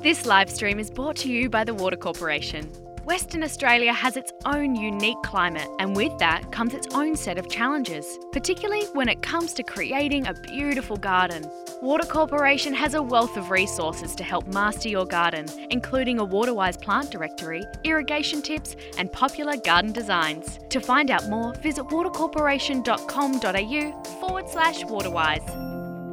This live stream is brought to you by the Water Corporation. Western Australia has its own unique climate, and with that comes its own set of challenges, particularly when it comes to creating a beautiful garden. Water Corporation has a wealth of resources to help master your garden, including a Waterwise plant directory, irrigation tips, and popular garden designs. To find out more, visit watercorporation.com.au/Waterwise.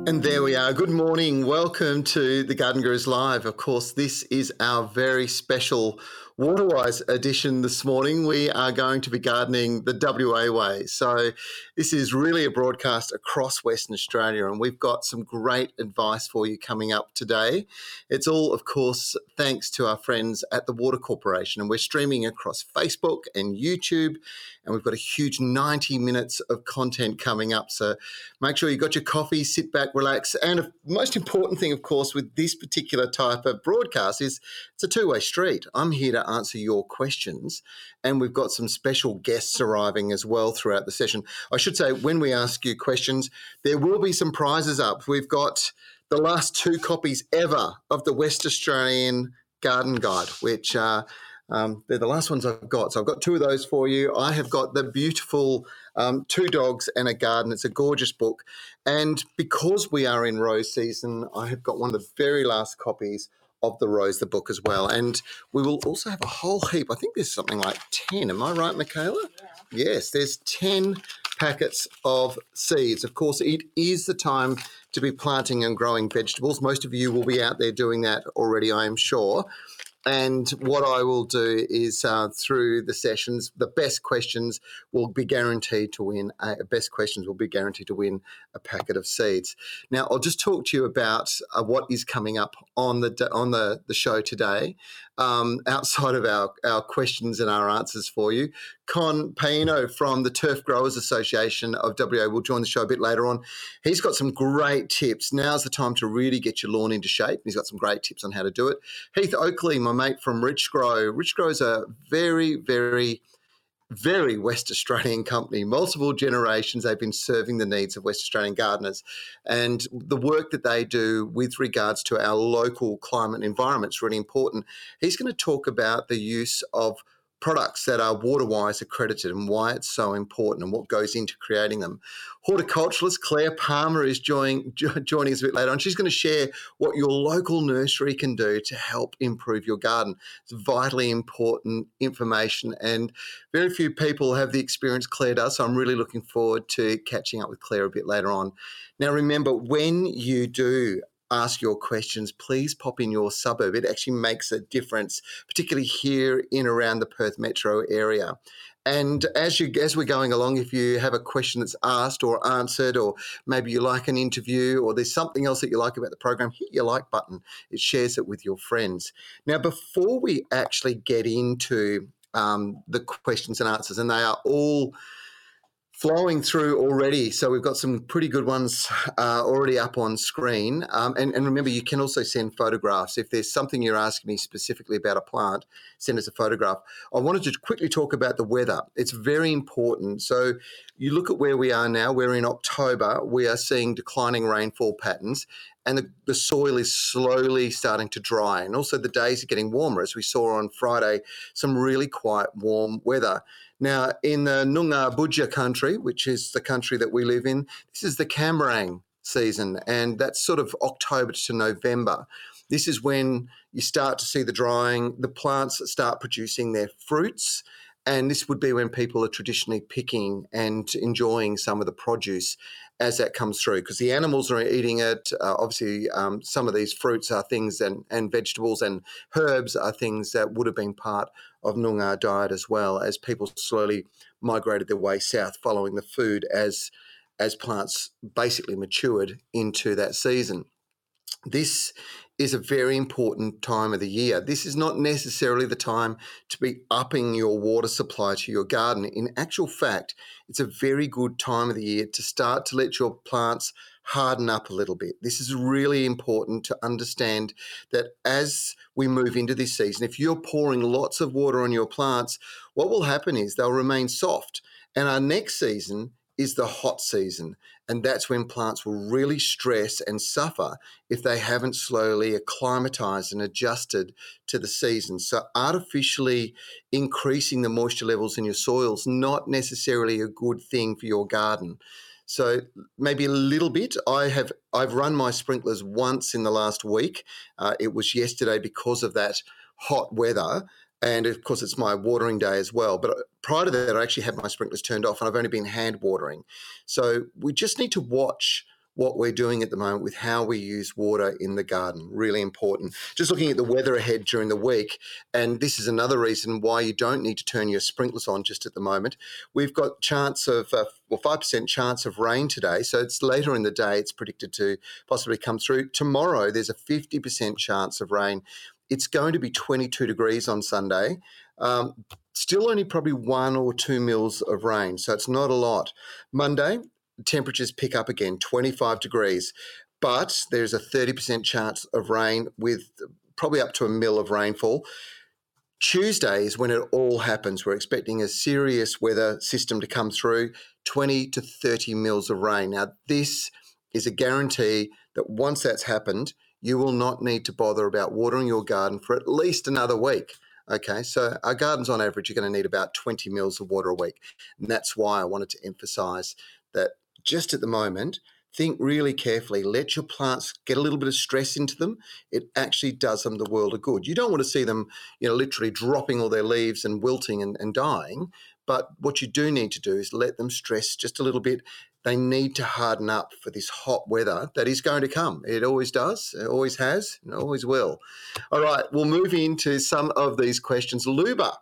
And there we are. Good morning. Welcome to The Garden Gurus Live. Of course, this is our very special Waterwise edition this morning. We are going to be gardening the WA way. So this is really a broadcast across Western Australia, and we've got some great advice for you coming up today. It's all, of course, thanks to our friends at the Water Corporation, and we're streaming across Facebook and YouTube, and we've got a huge 90 minutes of content coming up. So make sure you've got your coffee, sit back, relax. And the most important thing, of course, with this particular type of broadcast is it's a two-way street. I'm here to answer your questions, and we've got some special guests arriving as well throughout the session. I should say, when we ask you questions, there will be some prizes up. We've got the last two copies ever of the West Australian Garden Guide, which they're the last ones I've got. So I've got two of those for you. I have got the beautiful Two Dogs and a Garden. It's a gorgeous book. And because we are in rose season, I have got one of the very last copies of the rose, the book as well. And we will also have a whole heap. I think there's something like 10. Am I right, Michaela? Yeah. Yes, there's 10 packets of seeds. Of course, it is the time to be planting and growing vegetables. Most of you will be out there doing that already, I am sure. And what I will do is through the sessions, the best questions will be guaranteed to win. A packet of seeds. Now, I'll just talk to you about what is coming up on the show today. Outside of our questions and our answers for you, Con Paino from the Turf Growers Association of WA will join the show a bit later on. He's got some great tips. Now's the time to really get your lawn into shape. He's got some great tips on how to do it. Heath Oakley, my mate from Rich Grow. Rich Grow is a very, very, very West Australian company. Multiple generations, they've been serving the needs of West Australian gardeners, and the work that they do with regards to our local climate and environment is really important. He's going to talk about the use of products that are Waterwise accredited and why it's so important and what goes into creating them. Horticulturalist Claire Palmer is joining us a bit later on. She's going to share what your local nursery can do to help improve your garden. It's vitally important information, and very few people have the experience Claire does, so I'm really looking forward to catching up with Claire a bit later on. Now, remember, when you do ask your questions, please pop in your suburb. It actually makes a difference, particularly here in around the Perth metro area. And as we're going along, if you have a question that's asked or answered, or maybe you like an interview, or there's something else that you like about the program, hit your like button. It shares it with your friends. Now, before we actually get into the questions and answers, and they are all flowing through already, so we've got some pretty good ones already up on screen. And remember, you can also send photographs. If there's something you're asking me specifically about a plant, send us a photograph. I wanted to quickly talk about the weather. It's very important. So you look at where we are now. We're in October. We are seeing declining rainfall patterns, and the soil is slowly starting to dry. And also the days are getting warmer, as we saw on Friday, some really quiet, warm weather. Now, in the Noongar Budja country, which is the country that we live in, this is the Camarang season, and that's sort of October to November. This is when you start to see the drying, the plants start producing their fruits, and this would be when people are traditionally picking and enjoying some of the produce as that comes through, because the animals are eating it. Obviously, some of these fruits are things, and vegetables and herbs are things that would have been part of Noongar diet as well, as people slowly migrated their way south following the food as plants basically matured into that season. This is a very important time of the year. This is not necessarily the time to be upping your water supply to your garden. In actual fact, it's a very good time of the year to start to let your plants harden up a little bit. This is really important to understand that as we move into this season, if you're pouring lots of water on your plants, what will happen is they'll remain soft. And our next season is the hot season, and that's when plants will really stress and suffer if they haven't slowly acclimatized and adjusted to the season. So artificially increasing the moisture levels in your soil is not necessarily a good thing for your garden. So maybe a little bit. I've run my sprinklers once in the last week. It was yesterday because of that hot weather. And, of course, it's my watering day as well. But prior to that, I actually had my sprinklers turned off and I've only been hand watering. So we just need to watch what we're doing at the moment with how we use water in the garden. Really important. Just looking at the weather ahead during the week, and this is another reason why you don't need to turn your sprinklers on just at the moment. We've got chance of 5% chance of rain today, so it's later in the day it's predicted to possibly come through. Tomorrow there's a 50% chance of rain. It's going to be 22 degrees on Sunday. Still only probably 1 or 2 mils of rain, so it's not a lot. Monday, temperatures pick up again, 25 degrees, but there's a 30% chance of rain with probably up to 1 mil of rainfall. Tuesday is when it all happens. We're expecting a serious weather system to come through, 20 to 30 mils of rain. Now, this is a guarantee that once that's happened, you will not need to bother about watering your garden for at least another week. Okay, so our gardens on average are going to need about 20 mils of water a week. And that's why I wanted to emphasise that just at the moment, think really carefully. Let your plants get a little bit of stress into them. It actually does them the world of good. You don't want to see them, literally dropping all their leaves and wilting and dying. But what you do need to do is let them stress just a little bit. They need to harden up for this hot weather that is going to come. It always does. It always has. It always will. All right, we'll move into some of these questions. Luba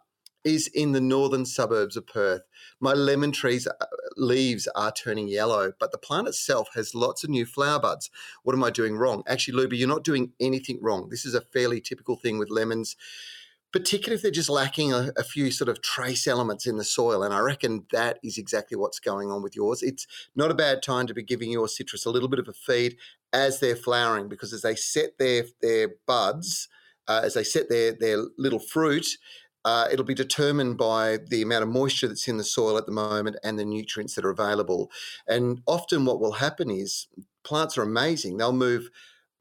is in the northern suburbs of Perth. My lemon tree's leaves are turning yellow, but the plant itself has lots of new flower buds. What am I doing wrong? Actually, Luba, you're not doing anything wrong. This is a fairly typical thing with lemons, particularly if they're just lacking a few sort of trace elements in the soil. And I reckon that is exactly what's going on with yours. It's not a bad time to be giving your citrus a little bit of a feed as they're flowering, because as they set their buds, as they set their little fruit, it'll be determined by the amount of moisture that's in the soil at the moment and the nutrients that are available. And often what will happen is plants are amazing. They'll move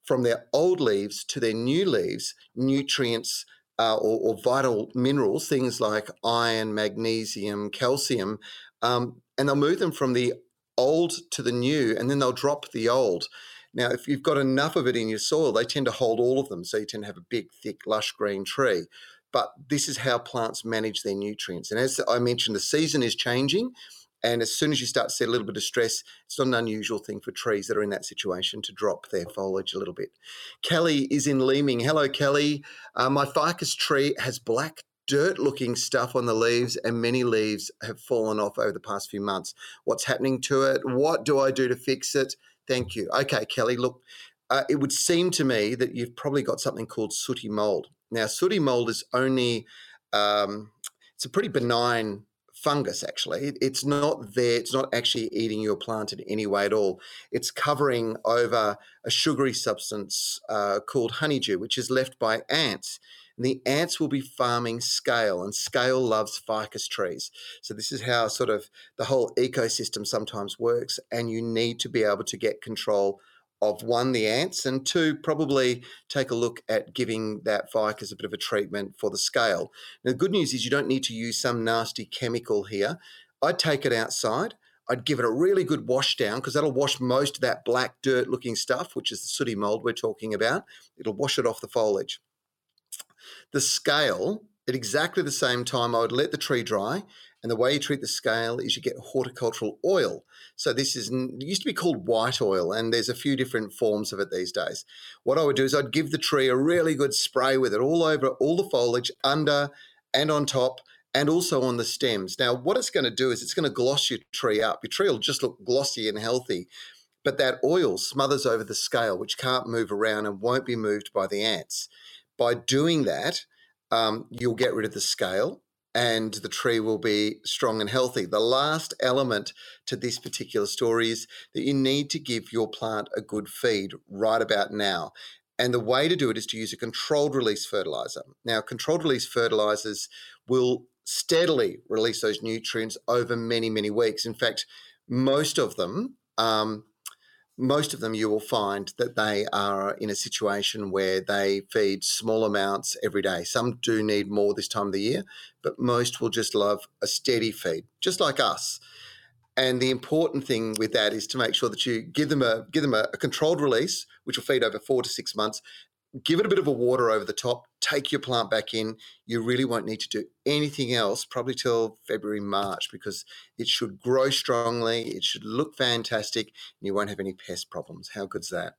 from their old leaves to their new leaves, nutrients or vital minerals, things like iron, magnesium, calcium, and they'll move them from the old to the new, and then they'll drop the old. Now, if you've got enough of it in your soil, they tend to hold all of them, so you tend to have a big, thick, lush green tree. But this is how plants manage their nutrients. And as I mentioned, the season is changing, and as soon as you start to see a little bit of stress, it's not an unusual thing for trees that are in that situation to drop their foliage a little bit. Kelly is in Leeming. Hello, Kelly. My ficus tree has black dirt-looking stuff on the leaves, and many leaves have fallen off over the past few months. What's happening to it? What do I do to fix it? Thank you. Okay, Kelly, look, it would seem to me that you've probably got something called sooty mould. Now, sooty mould is only it's a pretty benign fungus, actually. It's not there. It's not actually eating your plant in any way at all. It's covering over a sugary substance called honeydew, which is left by ants. And the ants will be farming scale, and scale loves ficus trees. So this is how sort of the whole ecosystem sometimes works, and you need to be able to get control of, one, the ants, and two, probably take a look at giving that ficus a bit of a treatment for the scale. Now, the good news is you don't need to use some nasty chemical here. I'd take it outside. I'd give it a really good wash down, because that'll wash most of that black dirt looking stuff, which is the sooty mould we're talking about. It'll wash it off the foliage. The scale, at exactly the same time, I would let the tree dry. And the way you treat the scale is you get horticultural oil. So this is used to be called white oil, and there's a few different forms of it these days. What I would do is I'd give the tree a really good spray with it all over all the foliage, under and on top, and also on the stems. Now, what it's going to do is it's going to gloss your tree up. Your tree will just look glossy and healthy. But that oil smothers over the scale, which can't move around and won't be moved by the ants. By doing that, you'll get rid of the scale and the tree will be strong and healthy. The last element to this particular story is that you need to give your plant a good feed right about now. And the way to do it is to use a controlled release fertilizer. Now, controlled release fertilizers will steadily release those nutrients over many, many weeks. In fact, most of them you will find that they are in a situation where they feed small amounts every day. Some do need more this time of the year, but most will just love a steady feed, just like us. And the important thing with that is to make sure that you give them a controlled release, which will feed over 4 to 6 months. Give it a bit of a water over the top, take your plant back in. You really won't need to do anything else probably till February, March, because it should grow strongly, it should look fantastic, and you won't have any pest problems. How good's that?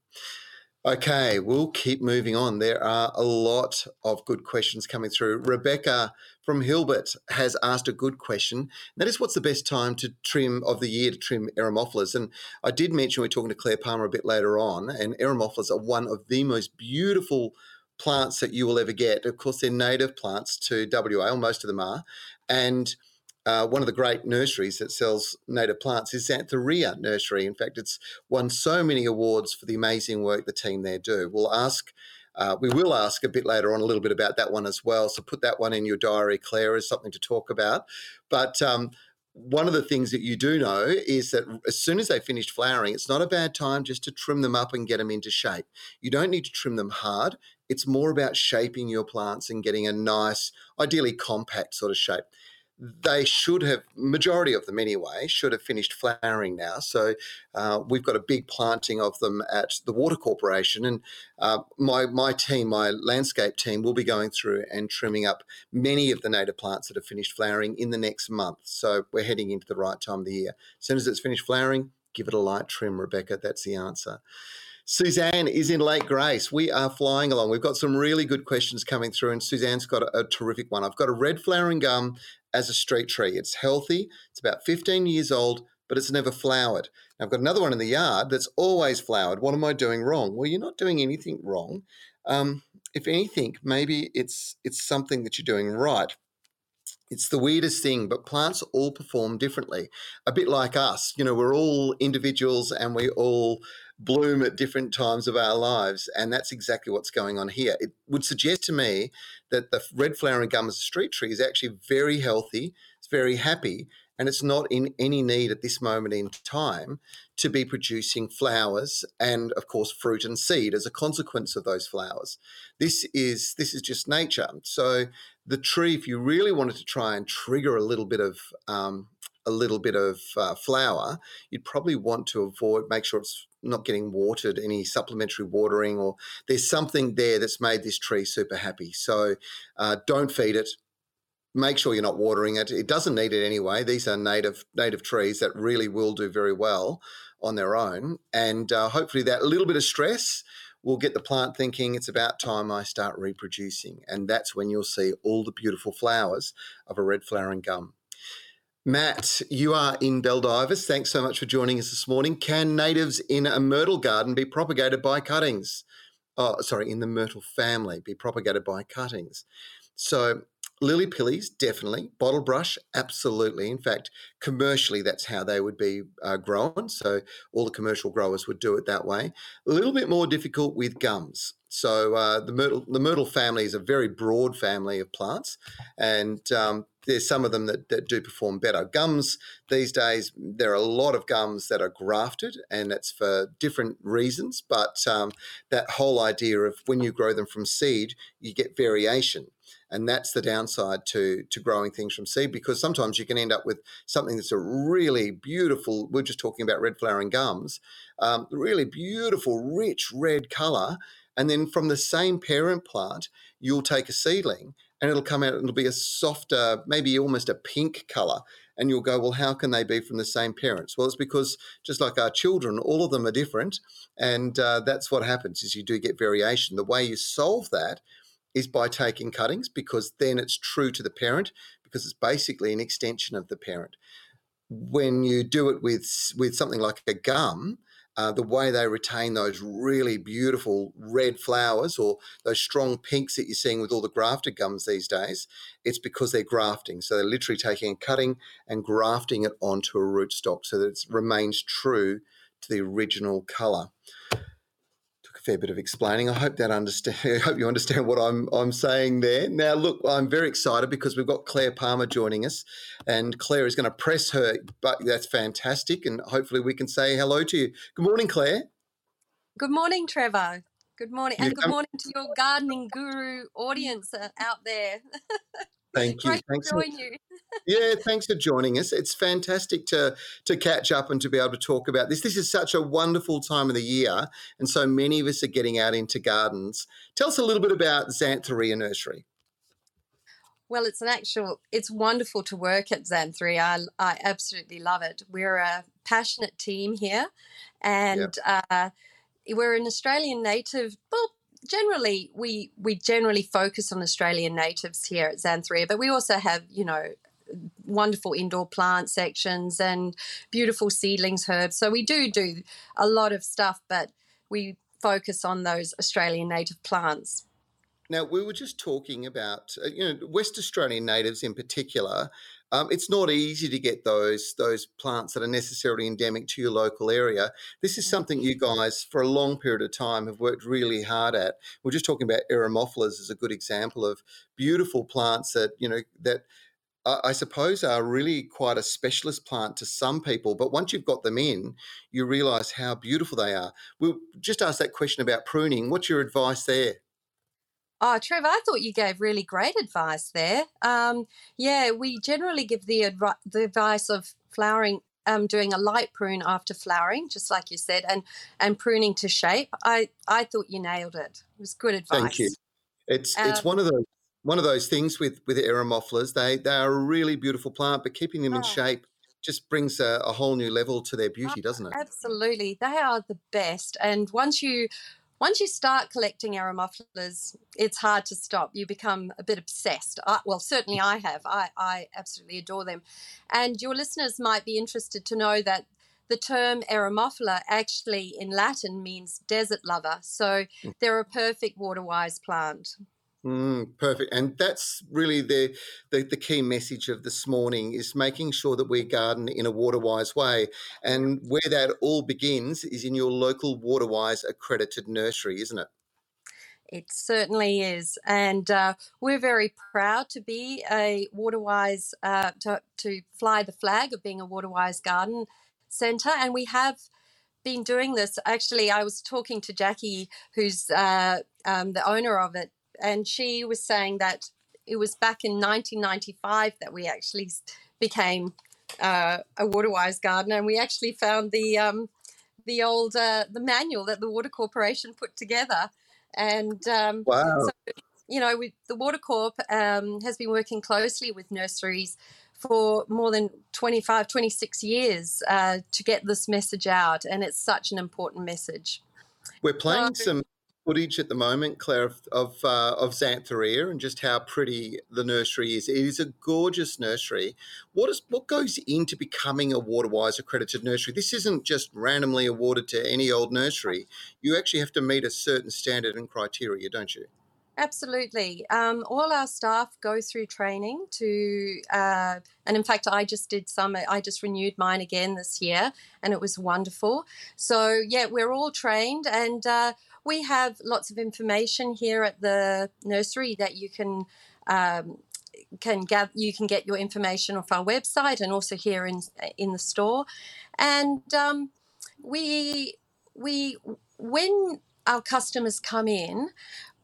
Okay, we'll keep moving on. There are a lot of good questions coming through. Rebecca from Hilbert has asked a good question, and that is, what's the best time of the year to trim Eremophilas? And I did mention we're talking to Claire Palmer a bit later on, and Eremophilas are one of the most beautiful plants that you will ever get. Of course, they're native plants to WA, or most of them are, and one of the great nurseries that sells native plants is Zanthorrea Nursery. In fact, it's won so many awards for the amazing work the team there do. We will ask a bit later on a little bit about that one as well. So put that one in your diary, Claire, as something to talk about. But one of the things that you do know is that as soon as they finish flowering, it's not a bad time just to trim them up and get them into shape. You don't need to trim them hard. It's more about shaping your plants and getting a nice, ideally compact sort of shape. They should have, majority of them anyway, should have finished flowering now. So we've got a big planting of them at the Water Corporation, and my landscape team, will be going through and trimming up many of the native plants that have finished flowering in the next month. So we're heading into the right time of the year. As soon as it's finished flowering, give it a light trim, Rebecca. That's the answer. Suzanne is in Lake Grace. We are flying along. We've got some really good questions coming through, and Suzanne's got a terrific one. I've got a red flowering gum as a street tree. It's healthy. It's about 15 years old, but it's never flowered. Now, I've got another one in the yard that's always flowered. What am I doing wrong? Well, you're not doing anything wrong. If anything, maybe it's something that you're doing right. It's the weirdest thing, but plants all perform differently, a bit like us. You know, we're all individuals and we all bloom at different times of our lives, and that's exactly what's going on here. It would suggest to me that the red flowering gum as a street tree is actually very healthy, it's very happy, and it's not in any need at this moment in time to be producing flowers and, of course, fruit and seed as a consequence of those flowers. This is just nature. So the tree, if you really wanted to try and trigger a little bit of flower, you'd probably want to make sure it's not getting watered, any supplementary watering, or there's something there that's made this tree super happy. So don't feed it. Make sure you're not watering it. It doesn't need it anyway. These are native trees that really will do very well on their own. And hopefully that little bit of stress will get the plant thinking, it's about time I start reproducing. And that's when you'll see all the beautiful flowers of a red flowering gum. Matt, you are in Baldivis. Thanks so much for joining us this morning. Can natives in a myrtle garden be propagated by cuttings? In the myrtle family, be propagated by cuttings. So lily pillies, definitely. Bottle brush, absolutely. In fact, commercially, that's how they would be grown. So all the commercial growers would do it that way. A little bit more difficult with gums. So the myrtle family is a very broad family of plants, and there's some of them that do perform better. Gums these days, there are a lot of gums that are grafted, and that's for different reasons, but that whole idea of when you grow them from seed, you get variation. And that's the downside to growing things from seed, because sometimes you can end up with something that's a really beautiful, we're just talking about red flowering gums, really beautiful, rich red colour. And then from the same parent plant, you'll take a seedling and it'll come out and it'll be a softer, maybe almost a pink colour. And you'll go, well, how can they be from the same parents? Well, it's because just like our children, all of them are different. And that's what happens, is you do get variation. The way you solve that is by taking cuttings, because then it's true to the parent, because it's basically an extension of the parent. When you do it with something like a gum, the way they retain those really beautiful red flowers or those strong pinks that you're seeing with all the grafted gums these days, it's because they're grafting. So they're literally taking a cutting and grafting it onto a rootstock so that it remains true to the original colour. Took a fair bit of explaining. I hope you understand what I'm saying there. Now, look, I'm very excited because we've got Claire Palmer joining us, and Claire is going to press her, but that's fantastic, and hopefully we can say hello to you. Good morning, Claire. Good morning, Trevor. Good morning, and good morning to your gardening guru audience out there. Thank you. Great to join you. Yeah, thanks for joining us. It's fantastic to catch up and to be able to talk about this. This is such a wonderful time of the year, and so many of us are getting out into gardens. Tell us a little bit about Zanthorrea Nursery. Well, it's wonderful to work at Zanthorrea. I absolutely love it. We're a passionate team here, and we're an Australian native Generally, we generally focus on Australian natives here at Zanthorrea, but we also have, wonderful indoor plant sections and beautiful seedlings, herbs. So we do a lot of stuff, but we focus on those Australian native plants. Now, we were just talking about, West Australian natives in particular. It's not easy to get those plants that are necessarily endemic to your local area. This is something you guys, for a long period of time, have worked really hard at. We're just talking about Eremophilas as a good example of beautiful plants that, that I suppose are really quite a specialist plant to some people. But once you've got them in, you realise how beautiful they are. We'll just ask that question about pruning. What's your advice there? Oh, Trevor, I thought you gave really great advice there. We generally give the advice of flowering, doing a light prune after flowering, just like you said, and pruning to shape. I thought you nailed it. It was good advice. Thank you. It's one of those things with Eremophilas. They are a really beautiful plant, but keeping them in shape just brings a whole new level to their beauty, doesn't it? Absolutely. They are the best. And once you start collecting Eremophilas, it's hard to stop. You become a bit obsessed. Certainly I have. I absolutely adore them. And your listeners might be interested to know that the term Eremophila actually in Latin means desert lover. So they're a perfect waterwise plant. Perfect. And that's really the key message of this morning is making sure that we garden in a waterwise way. And where that all begins is in your local Waterwise accredited nursery, isn't it? It certainly is. And we're very proud to be a Waterwise, to fly the flag of being a Waterwise garden centre. And we have been doing this. Actually, I was talking to Jackie, who's the owner of it, and she was saying that it was back in 1995 that we actually became a Waterwise gardener, and we actually found the old the manual that the Water Corporation put together. And the Water Corp has been working closely with nurseries for more than 26 years to get this message out, and it's such an important message. We're playing some footage at the moment, Claire, of Zanthorrea and just how pretty the nursery is. It is a gorgeous nursery. What goes into becoming a Waterwise accredited nursery? This isn't just randomly awarded to any old nursery. You actually have to meet a certain standard and criteria, don't you? Absolutely. All our staff go through training and in fact, I just renewed mine again this year, and it was wonderful. So, we're all trained, and we have lots of information here at the nursery that you can get your information off our website and also here in the store. And when our customers come in,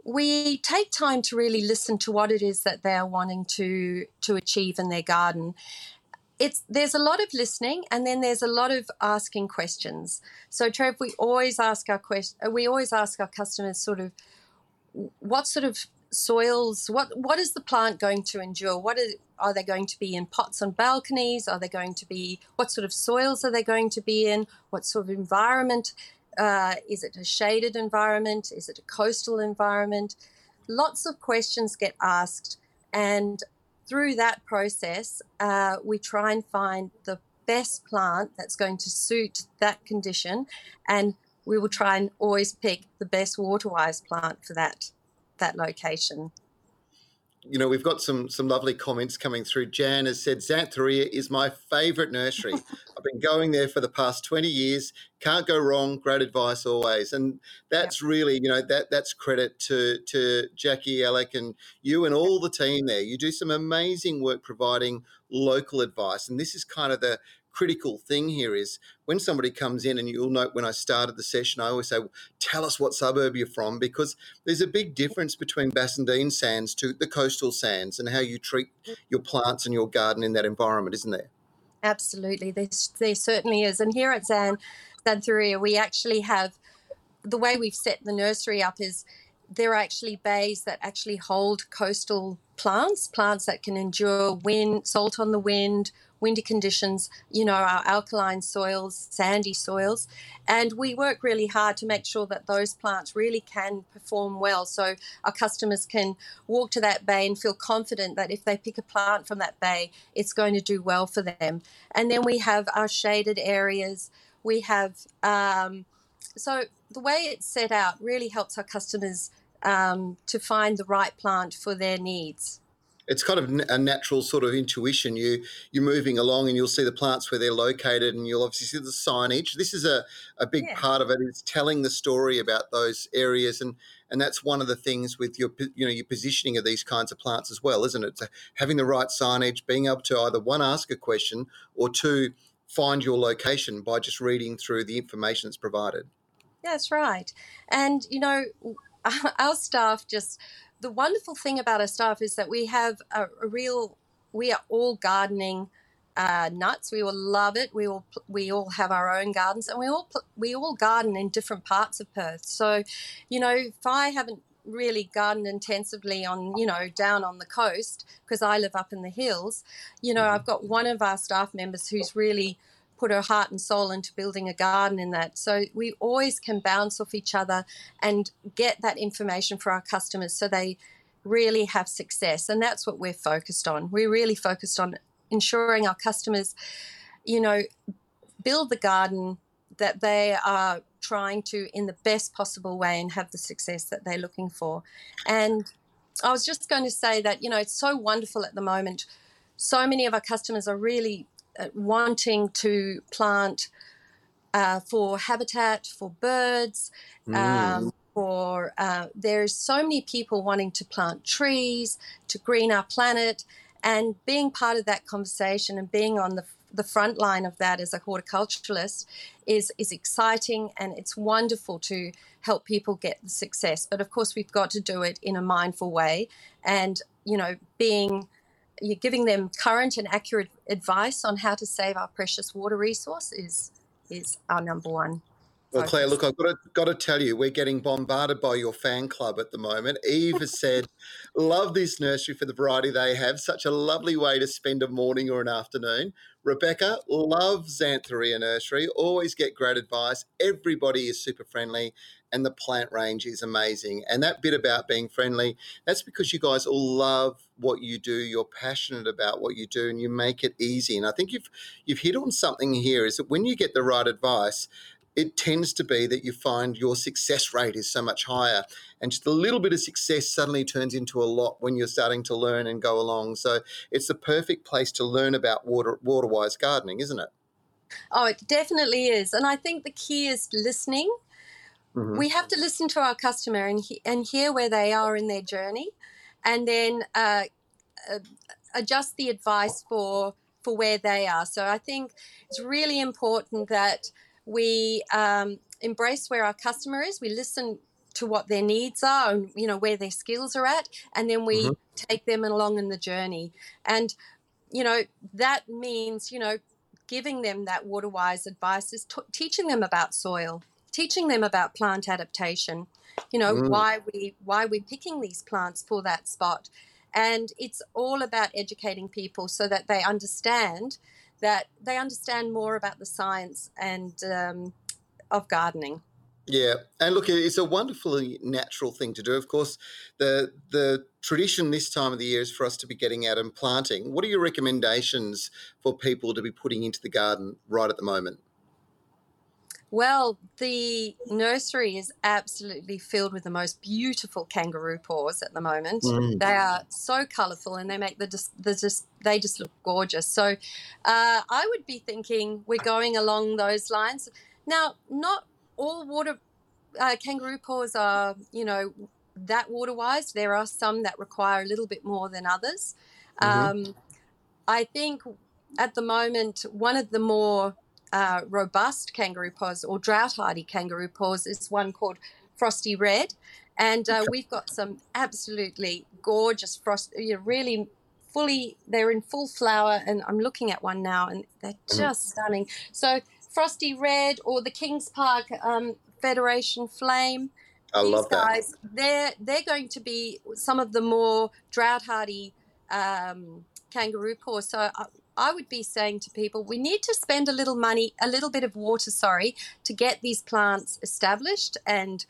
we take time to really listen to what it is that they are wanting to achieve in their garden. There's a lot of listening, and then there's a lot of asking questions. So, Trev, we always ask our customers sort of what sort of soils, what is the plant going to endure? Are they going to be in pots on balconies? What sort of soils are they going to be in? What sort of environment? Is it a shaded environment? Is it a coastal environment? Lots of questions get asked, and through that process, we try and find the best plant that's going to suit that condition, and we will try and always pick the best Waterwise plant for that location. You know, we've got some lovely comments coming through. Jan has said, Zanthorrea is my favourite nursery. I've been going there for the past 20 years. Can't go wrong. Great advice always. And that's really, you know, that's credit to Jackie, Alec and you and all the team there. You do some amazing work providing local advice. And this is kind of the critical thing here is when somebody comes in, and you'll note when I started the session, I always say, tell us what suburb you're from, because there's a big difference between Bassendean sands to the coastal sands and how you treat your plants and your garden in that environment, isn't there? Absolutely, there certainly is. And here at Zanthorrea, we actually have, the way we've set the nursery up is there are actually bays that actually hold coastal plants that can endure wind, salt on the wind, windy conditions, you know, our alkaline soils, sandy soils, and we work really hard to make sure that those plants really can perform well, so our customers can walk to that bay and feel confident that if they pick a plant from that bay, it's going to do well for them. And then we have our shaded areas. We have, so the way it's set out really helps our customers to find the right plant for their needs. It's kind of a natural sort of intuition. You're moving along and you'll see the plants where they're located, and you'll obviously see the signage. This is a big part of it, is telling the story about those areas, and that's one of the things with your positioning of these kinds of plants as well, isn't it? So having the right signage, being able to either one, ask a question, or two, find your location by just reading through the information that's provided. That's right. And, you know, our staff just... The wonderful thing about our staff is that we have we are all gardening nuts. We all love it. We all have our own gardens, and we all garden in different parts of Perth. So, you know, if I haven't really gardened intensively on, you know, down on the coast, because I live up in the hills, you know, I've got one of our staff members who's really put her heart and soul into building a garden in that. So we always can bounce off each other and get that information for our customers so they really have success. And that's what we're focused on. We're really focused on ensuring our customers, you know, build the garden that they are trying to in the best possible way and have the success that they're looking for. And I was just going to say that, you know, it's so wonderful at the moment. So many of our customers are really wanting to plant for habitat, for birds, there's so many people wanting to plant trees, to green our planet, and being part of that conversation and being on the front line of that as a horticulturalist is exciting, and it's wonderful to help people get the success. But of course we've got to do it in a mindful way, and, you know, you're giving them current and accurate advice on how to save our precious water resource is our number one. Well, Claire, look, I've got to tell you, we're getting bombarded by your fan club at the moment. Eve has said, love this nursery for the variety they have. Such a lovely way to spend a morning or an afternoon. Rebecca, love Zanthorrea Nursery. Always get great advice. Everybody is super friendly, and the plant range is amazing. And that bit about being friendly, that's because you guys all love what you do. You're passionate about what you do, and you make it easy. And I think you've hit on something here, is that when you get the right advice, it tends to be that you find your success rate is so much higher, and just a little bit of success suddenly turns into a lot when you're starting to learn and go along. So it's the perfect place to learn about waterwise gardening, isn't it? Oh, it definitely is. And I think the key is listening. Mm-hmm. We have to listen to our customer and hear where they are in their journey, and then adjust the advice for where they are. So I think it's really important that we embrace where our customer is. We listen to what their needs are and, you know, where their skills are at, and then we take them along in the journey. And, you know, that means, you know, giving them that Waterwise advice is teaching them about soil, teaching them about plant adaptation, you know, why we're picking these plants for that spot. And it's all about educating people so that they understand more about the science and of gardening. Yeah, and look, it's a wonderfully natural thing to do. Of course, the tradition this time of the year is for us to be getting out and planting. What are your recommendations for people to be putting into the garden right at the moment? Well, the nursery is absolutely filled with the most beautiful kangaroo paws at the moment. Mm. They are so colourful and they make they just look gorgeous. So I would be thinking we're going along those lines. Now, not all water kangaroo paws are, that water-wise. There are some that require a little bit more than others. Mm-hmm. I think at the moment one of the more robust kangaroo paws or drought-hardy kangaroo paws is one called Frosty Red, and we've got some absolutely gorgeous they're in full flower, and I'm looking at one now and they're just stunning. So Frosty Red or the Kings Park Federation Flame, they're going to be some of the more drought-hardy kangaroo paws. So I would be saying to people, we need to spend a little bit of water, to get these plants established and,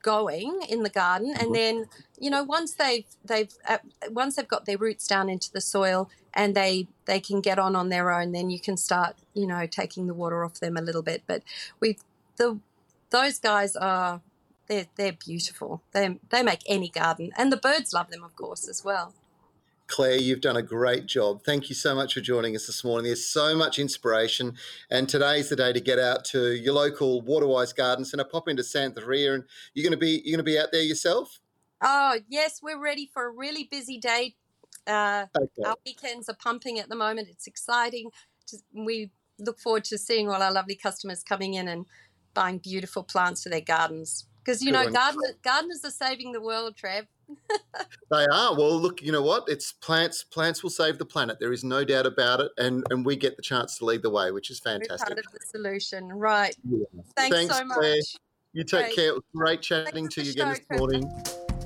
going in the garden. And then, once they've got their roots down into the soil and they can get on their own, then you can start, taking the water off them a little bit. But those guys are, they're beautiful. They make any garden, and the birds love them, of course, as well. Claire, you've done a great job. Thank you so much for joining us this morning. There's so much inspiration, and today's the day to get out to your local Waterwise Garden Centre, pop into Zanthorrea, and you're going to be out there yourself? Oh, yes, we're ready for a really busy day. Okay. Our weekends are pumping at the moment. It's exciting. We look forward to seeing all our lovely customers coming in and buying beautiful plants for their gardens. Because, gardeners are saving the world, Trev. They are. Well, look, you know what? It's plants. Plants will save the planet. There is no doubt about it. And we get the chance to lead the way, which is fantastic. We're part of the solution. Right. Yeah. Thanks so much, Claire. You take care. It was great chatting to you again this morning.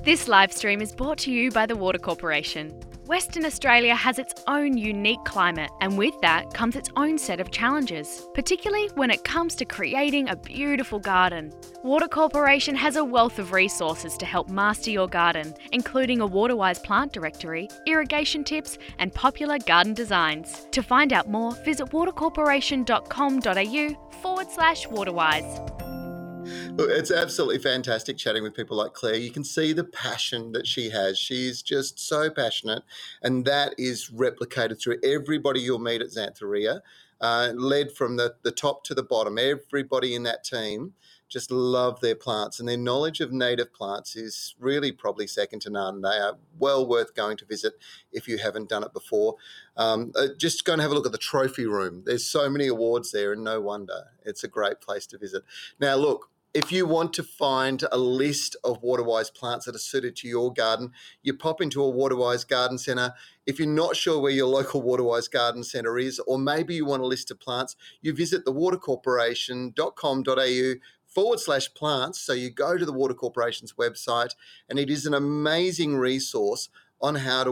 This live stream is brought to you by the Water Corporation. Western Australia has its own unique climate, and with that comes its own set of challenges, particularly when it comes to creating a beautiful garden. Water Corporation has a wealth of resources to help master your garden, including a Waterwise plant directory, irrigation tips, and popular garden designs. To find out more, visit watercorporation.com.au/Waterwise. It's absolutely fantastic chatting with people like Claire. You can see the passion that she has. She's just so passionate, and that is replicated through everybody you'll meet at Zanthorrea, led from the top to the bottom. Everybody in that team just love their plants, and their knowledge of native plants is really probably second to none. They are well worth going to visit if you haven't done it before. Just go and have a look at the trophy room. There's so many awards there, and no wonder. It's a great place to visit. Now, look, if you want to find a list of Waterwise plants that are suited to your garden, you pop into a Waterwise garden centre. If you're not sure where your local Waterwise garden centre is, or maybe you want a list of plants, you visit thewatercorporation.com.au/plants. So you go to the Water Corporation's website, and it is an amazing resource on how to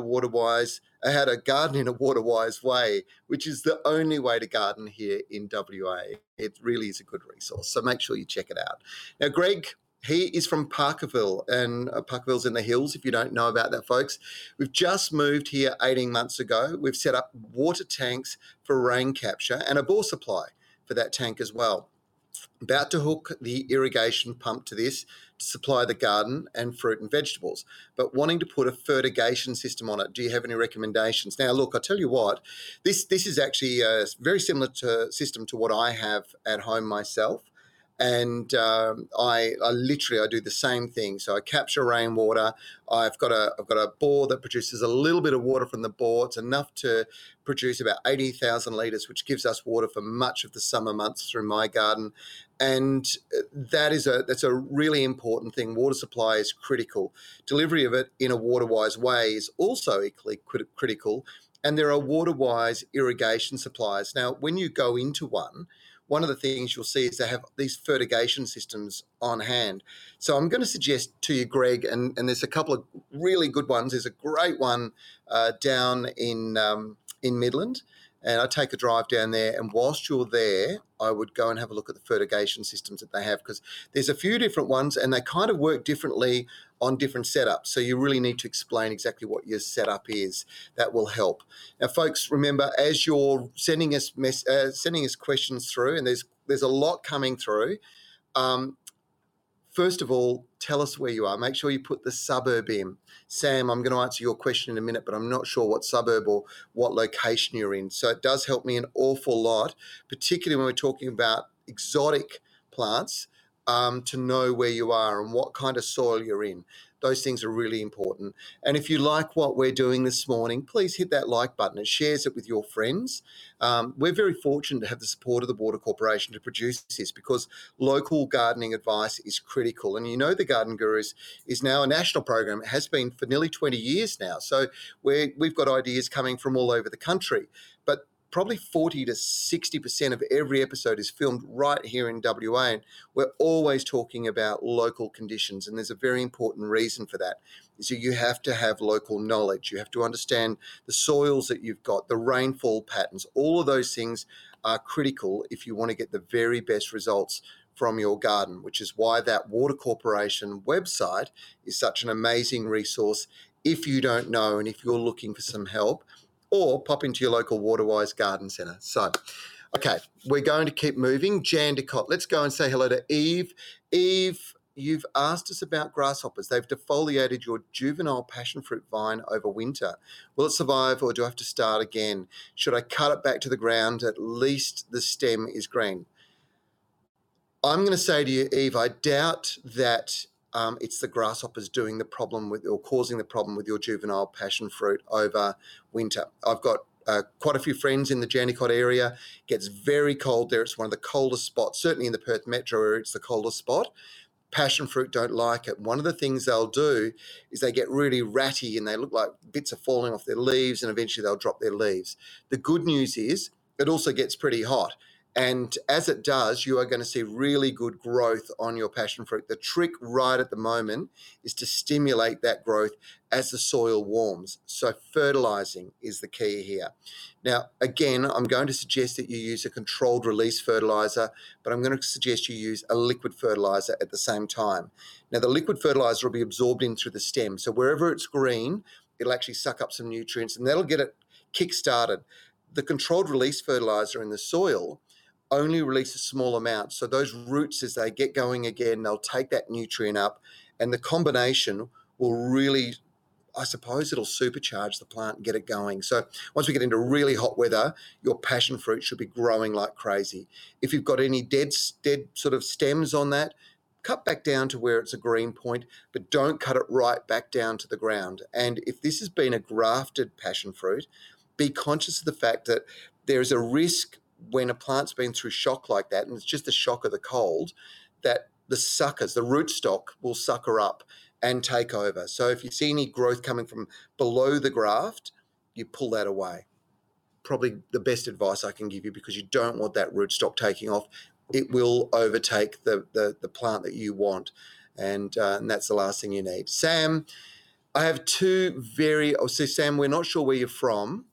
garden in a Waterwise way, which is the only way to garden here in WA. It really is a good resource, so make sure you check it out. Now, Greg, he is from Parkerville, and Parkerville's in the hills, if you don't know about that, folks. We've just moved here 18 months ago. We've set up water tanks for rain capture and a bore supply for that tank as well. About to hook the irrigation pump to this to supply the garden and fruit and vegetables, but wanting to put a fertigation system on it. Do you have any recommendations? Now, look, I tell you what, this is actually a very similar system to what I have at home myself, and I do the same thing. So I capture rainwater. I've got a bore that produces a little bit of water from the bore. It's enough to produce about 80,000 litres, which gives us water for much of the summer months through my garden. And that's a really important thing. Water supply is critical. Delivery of it in a Waterwise way is also equally critical. And there are Waterwise irrigation supplies. Now, when you go into one of the things you'll see is they have these fertigation systems on hand. So I'm going to suggest to you, Greg, and there's a couple of really good ones. There's a great one down in Midland And I take a drive down there, and whilst you're there, I would go and have a look at the fertigation systems that they have, because there's a few different ones and they kind of work differently on different setups. So you really need to explain exactly what your setup is. That will help. Now, folks, remember, as you're sending us questions through, and there's a lot coming through, first of all, tell us where you are. Make sure you put the suburb in. Sam, I'm going to answer your question in a minute, but I'm not sure what suburb or what location you're in. So it does help me an awful lot, particularly when we're talking about exotic plants, to know where you are and what kind of soil you're in. Those things are really important. And if you like what we're doing this morning, please hit that like button. It shares it with your friends. We're very fortunate to have the support of the Water Corporation to produce this, because local gardening advice is critical. And you know, the Garden Gurus is now a national program. It has been for nearly 20 years now. So we've got ideas coming from all over the country. But probably 40 to 60% of every episode is filmed right here in WA, and we're always talking about local conditions, and there's a very important reason for that, is that you have to have local knowledge. You have to understand the soils that you've got, the rainfall patterns. All of those things are critical if you want to get the very best results from your garden, which is why that Water Corporation website is such an amazing resource if you don't know and if you're looking for some help, or pop into your local Waterwise garden centre. So, okay, we're going to keep moving. Jandicott, let's go and say hello to Eve. Eve, you've asked us about grasshoppers. They've defoliated your juvenile passion fruit vine over winter. Will it survive, or do I have to start again? Should I cut it back to the ground? At least the stem is green. I'm going to say to you, Eve, I doubt that it's the grasshoppers doing the problem with, or causing the problem with, your juvenile passion fruit over winter. I've got quite a few friends in the Jandicott area. It gets very cold there. It's one of the coldest spots. Certainly in the Perth metro area, it's the coldest spot. Passion fruit don't like it. One of the things they'll do is they get really ratty and they look like bits are falling off their leaves, and eventually they'll drop their leaves. The good news is it also gets pretty hot. And as it does, you are going to see really good growth on your passion fruit. The trick right at the moment is to stimulate that growth as the soil warms. So fertilizing is the key here. Now, again, I'm going to suggest that you use a controlled release fertilizer, but I'm going to suggest you use a liquid fertilizer at the same time. Now, the liquid fertilizer will be absorbed in through the stem. So wherever it's green, it'll actually suck up some nutrients, and that'll get it kick-started. The controlled release fertilizer in the soil only release a small amount. So those roots, as they get going again, they'll take that nutrient up, and the combination will really, I suppose, it'll supercharge the plant and get it going. So once we get into really hot weather, your passion fruit should be growing like crazy. If you've got any dead sort of stems on that, cut back down to where it's a green point, but don't cut it right back down to the ground. And if this has been a grafted passion fruit, be conscious of the fact that there is a risk when a plant's been through shock like that, and it's just the shock of the cold, that the suckers, the rootstock, will sucker up and take over. So if you see any growth coming from below the graft, you pull that away. Probably the best advice I can give you, because you don't want that rootstock taking off. It will overtake the plant that you want, and that's the last thing you need. Sam, I have Sam, we're not sure where you're from,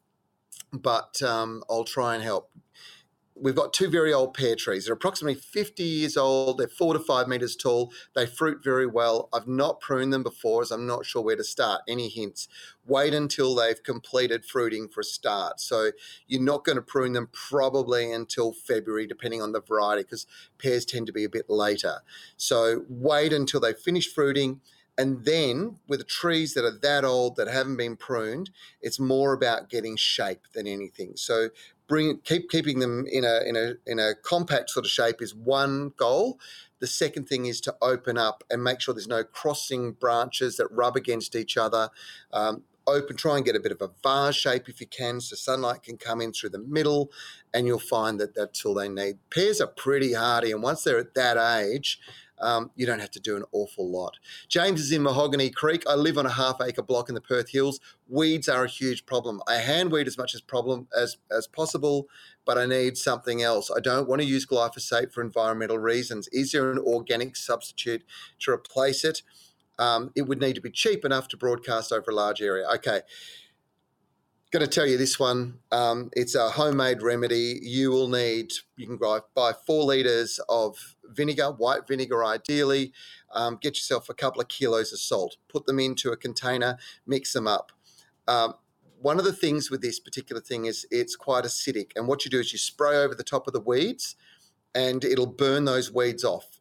but I'll try and help. We've got two very old pear trees. They're approximately 50 years old. They're 4 to 5 metres tall. They fruit very well. I've not pruned them before, as I'm not sure where to start. Any hints? Wait until they've completed fruiting for a start. So you're not going to prune them probably until February, depending on the variety, because pears tend to be a bit later. So wait until they finish fruiting. And then with the trees that are that old, that haven't been pruned, it's more about getting shape than anything. So keeping them in a compact sort of shape is one goal. The second thing is to open up and make sure there's no crossing branches that rub against each other. Try and get a bit of a vase shape if you can, so sunlight can come in through the middle, and you'll find that that's all they need. Pears are pretty hardy, and once they're at that age, you don't have to do an awful lot. James is in Mahogany Creek. I live on a half-acre block in the Perth Hills. Weeds are a huge problem. I hand weed as much as possible, but I need something else. I don't want to use glyphosate for environmental reasons. Is there an organic substitute to replace it? It would need to be cheap enough to broadcast over a large area. Okay. Going to tell you this one. It's a homemade remedy. You will need, you can buy 4 litres of vinegar, white vinegar ideally. Get yourself a couple of kilos of salt. Put them into a container, mix them up. One of the things with this particular thing is it's quite acidic. And what you do is you spray over the top of the weeds and it'll burn those weeds off.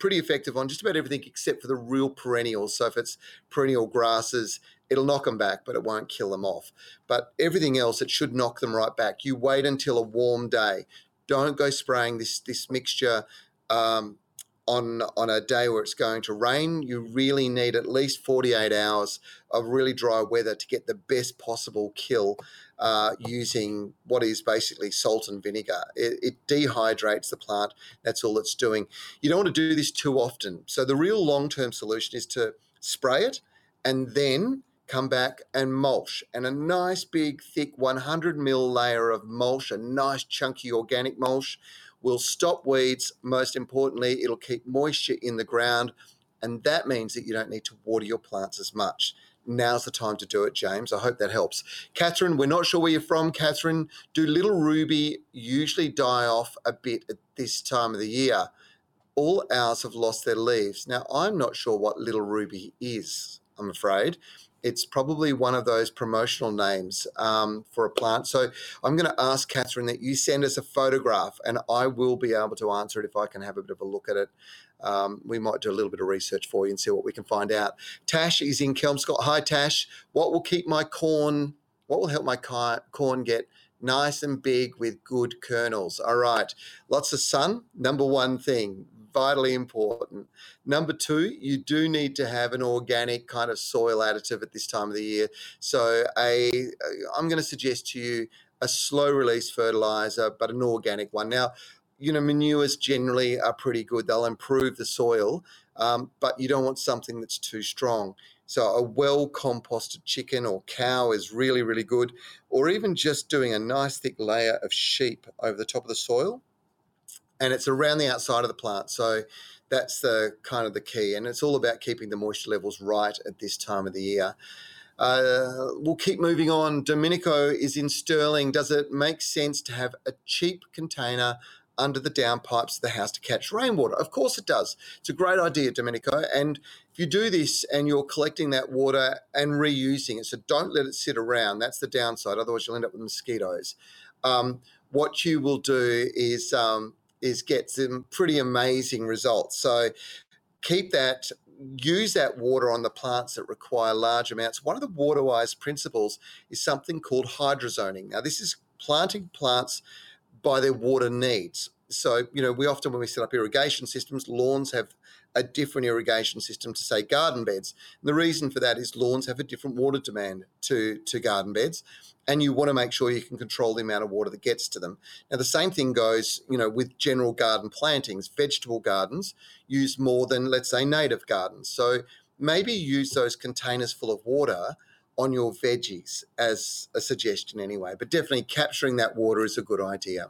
Pretty effective on just about everything except for the real perennials. So if it's perennial grasses, it'll knock them back, but it won't kill them off. But everything else, it should knock them right back. You wait until a warm day. Don't go spraying this mixture on a day where it's going to rain. You really need at least 48 hours of really dry weather to get the best possible kill using what is basically salt and vinegar. It dehydrates the plant. That's all it's doing. You don't want to do this too often. So the real long-term solution is to spray it and then come back and mulch, and a nice big thick 100 mil layer of mulch, a nice chunky organic mulch, will stop weeds. Most importantly, it'll keep moisture in the ground, and that means that you don't need to water your plants as much. Now's the time to do it, James. I hope that helps. Catherine, we're not sure where you're from, Catherine. Do Little Ruby usually die off a bit at this time of the year? All owls have lost their leaves. Now, I'm not sure what Little Ruby is, I'm afraid. It's probably one of those promotional names for a plant. So I'm going to ask Catherine that you send us a photograph, and I will be able to answer it if I can have a bit of a look at it. We might do a little bit of research for you and see what we can find out. Tash is in Kelmscott. Hi, Tash. What will help my corn get nice and big with good kernels? All right. Lots of sun, number one thing. Vitally important. Number two, you do need to have an organic kind of soil additive at this time of the year. So I'm going to suggest to you a slow release fertilizer, but an organic one. Now, manures generally are pretty good. They'll improve the soil, but you don't want something that's too strong. So a well-composted chicken or cow is really, really good, or even just doing a nice thick layer of sheep over the top of the soil. And it's around the outside of the plant. So that's the kind of the key. And it's all about keeping the moisture levels right at this time of the year. We'll keep moving on. Domenico is in Stirling. Does it make sense to have a cheap container under the downpipes of the house to catch rainwater? Of course it does. It's a great idea, Domenico. And if you do this and you're collecting that water and reusing it, so don't let it sit around. That's the downside. Otherwise you'll end up with mosquitoes. What you will do is get some pretty amazing results. So use that water on the plants that require large amounts. One of the Waterwise principles is something called hydrozoning. Now, this is planting plants by their water needs. So, we often, when we set up irrigation systems, lawns have a different irrigation system to, say, garden beds. And the reason for that is lawns have a different water demand to garden beds, and you want to make sure you can control the amount of water that gets to them. Now, the same thing goes, with general garden plantings. Vegetable gardens use more than, let's say, native gardens. So maybe use those containers full of water on your veggies as a suggestion anyway, but definitely capturing that water is a good idea.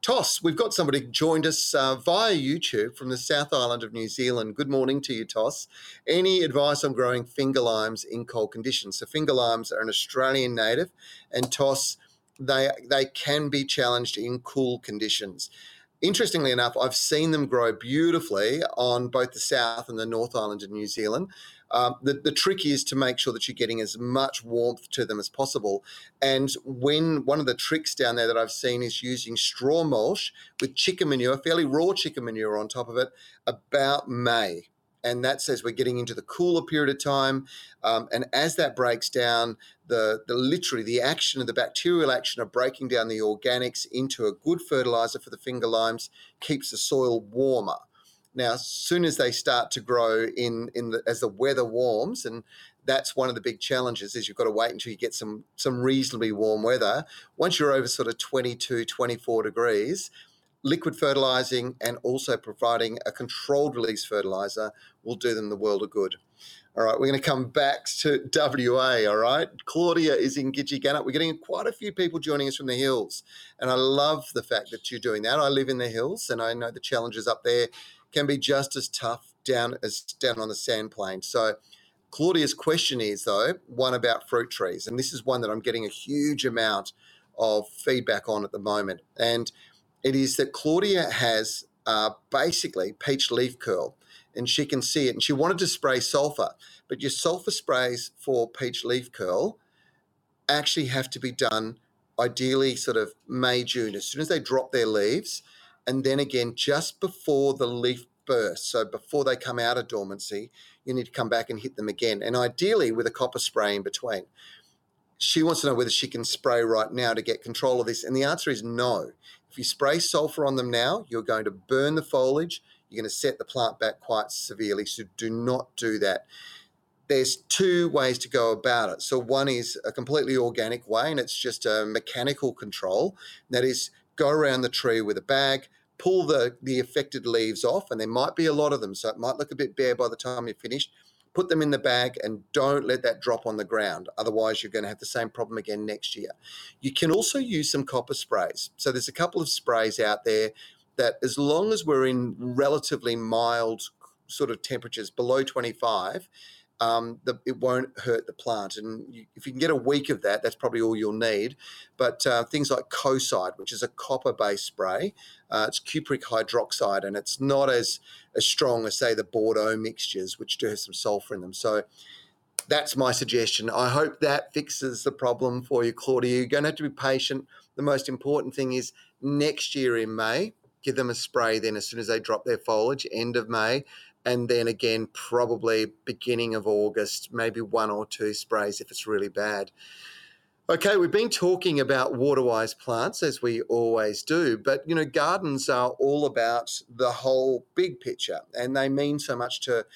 Toss, we've got somebody joined us via YouTube from the South Island of New Zealand. Good morning to you, Toss. Any advice on growing finger limes in cold conditions? So finger limes are an Australian native, and Toss, they can be challenged in cool conditions. Interestingly enough, I've seen them grow beautifully on both the South and the North Island of New Zealand. The trick is to make sure that you're getting as much warmth to them as possible. And one of the tricks down there that I've seen is using straw mulch with chicken manure, fairly raw chicken manure on top of it, about May. And that says we're getting into the cooler period of time. And as that breaks down, the action of the bacterial action of breaking down the organics into a good fertilizer for the finger limes keeps the soil warmer. Now, as soon as they start to grow as the weather warms, and that's one of the big challenges, is you've got to wait until you get some reasonably warm weather. Once you're over sort of 22, 24 degrees, liquid fertilizing and also providing a controlled release fertilizer will do them the world of good. All right, we're going to come back to WA, all right? Claudia is in Gidgeeganup. We're getting quite a few people joining us from the hills, and I love the fact that you're doing that. I live in the hills, and I know the challenges up there can be just as tough down on the sand plain. So Claudia's question is, though, one about fruit trees, and this is one that I'm getting a huge amount of feedback on at the moment, and it is that Claudia has basically peach leaf curl, and she can see it, and she wanted to spray sulphur, but your sulphur sprays for peach leaf curl actually have to be done ideally sort of May, June, as soon as they drop their leaves, and then again just before the leaf burst, so before they come out of dormancy, you need to come back and hit them again, and ideally with a copper spray in between. She wants to know whether she can spray right now to get control of this, and the answer is no. If you spray sulphur on them now, you're going to burn the foliage, you're going to set the plant back quite severely, so do not do that. There's two ways to go about it. So one is a completely organic way, and it's just a mechanical control. That is, go around the tree with a bag, pull the affected leaves off, and there might be a lot of them, so it might look a bit bare by the time you're finished. Put them in the bag and don't let that drop on the ground. Otherwise, you're going to have the same problem again next year. You can also use some copper sprays. So there's a couple of sprays out there that, as long as we're in relatively mild sort of temperatures, below 25, it won't hurt the plant. And if you can get a week of that, that's probably all you'll need. But things like Cocide, which is a copper-based spray, it's cupric hydroxide, and it's not as strong as, say, the Bordeaux mixtures, which do have some sulphur in them. So that's my suggestion. I hope that fixes the problem for you, Claudia. You're going to have to be patient. The most important thing is next year in May, give them a spray then as soon as they drop their foliage, end of May. And then again, probably beginning of August, maybe one or two sprays if it's really bad. Okay, we've been talking about water-wise plants, as we always do, but, you know, gardens are all about the whole big picture, and they mean so much to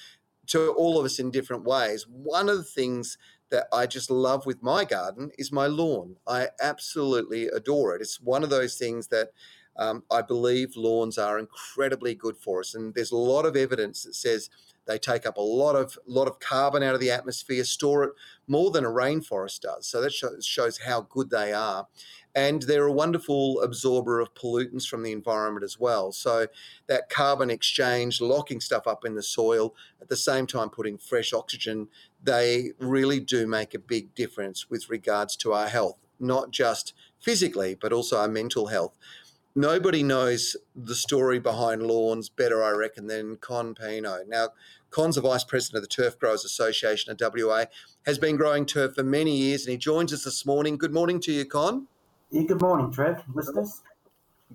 all of us in different ways. One of the things that I just love with my garden is my lawn. I absolutely adore it. It's one of those things that I believe lawns are incredibly good for us, and there's a lot of evidence that says they take up a lot of carbon out of the atmosphere, store it more than a rainforest does. So that shows how good they are, and they're a wonderful absorber of pollutants from the environment as well. So that carbon exchange, locking stuff up in the soil, at the same time putting fresh oxygen, they really do make a big difference with regards to our health, not just physically, but also our mental health. Nobody knows the story behind lawns better, I reckon, than Con Paino. Now, Con's the Vice President of the Turf Growers Association of WA, has been growing turf for many years, and he joins us this morning. Good morning to you, Con. Yeah, good morning, Trev, listeners.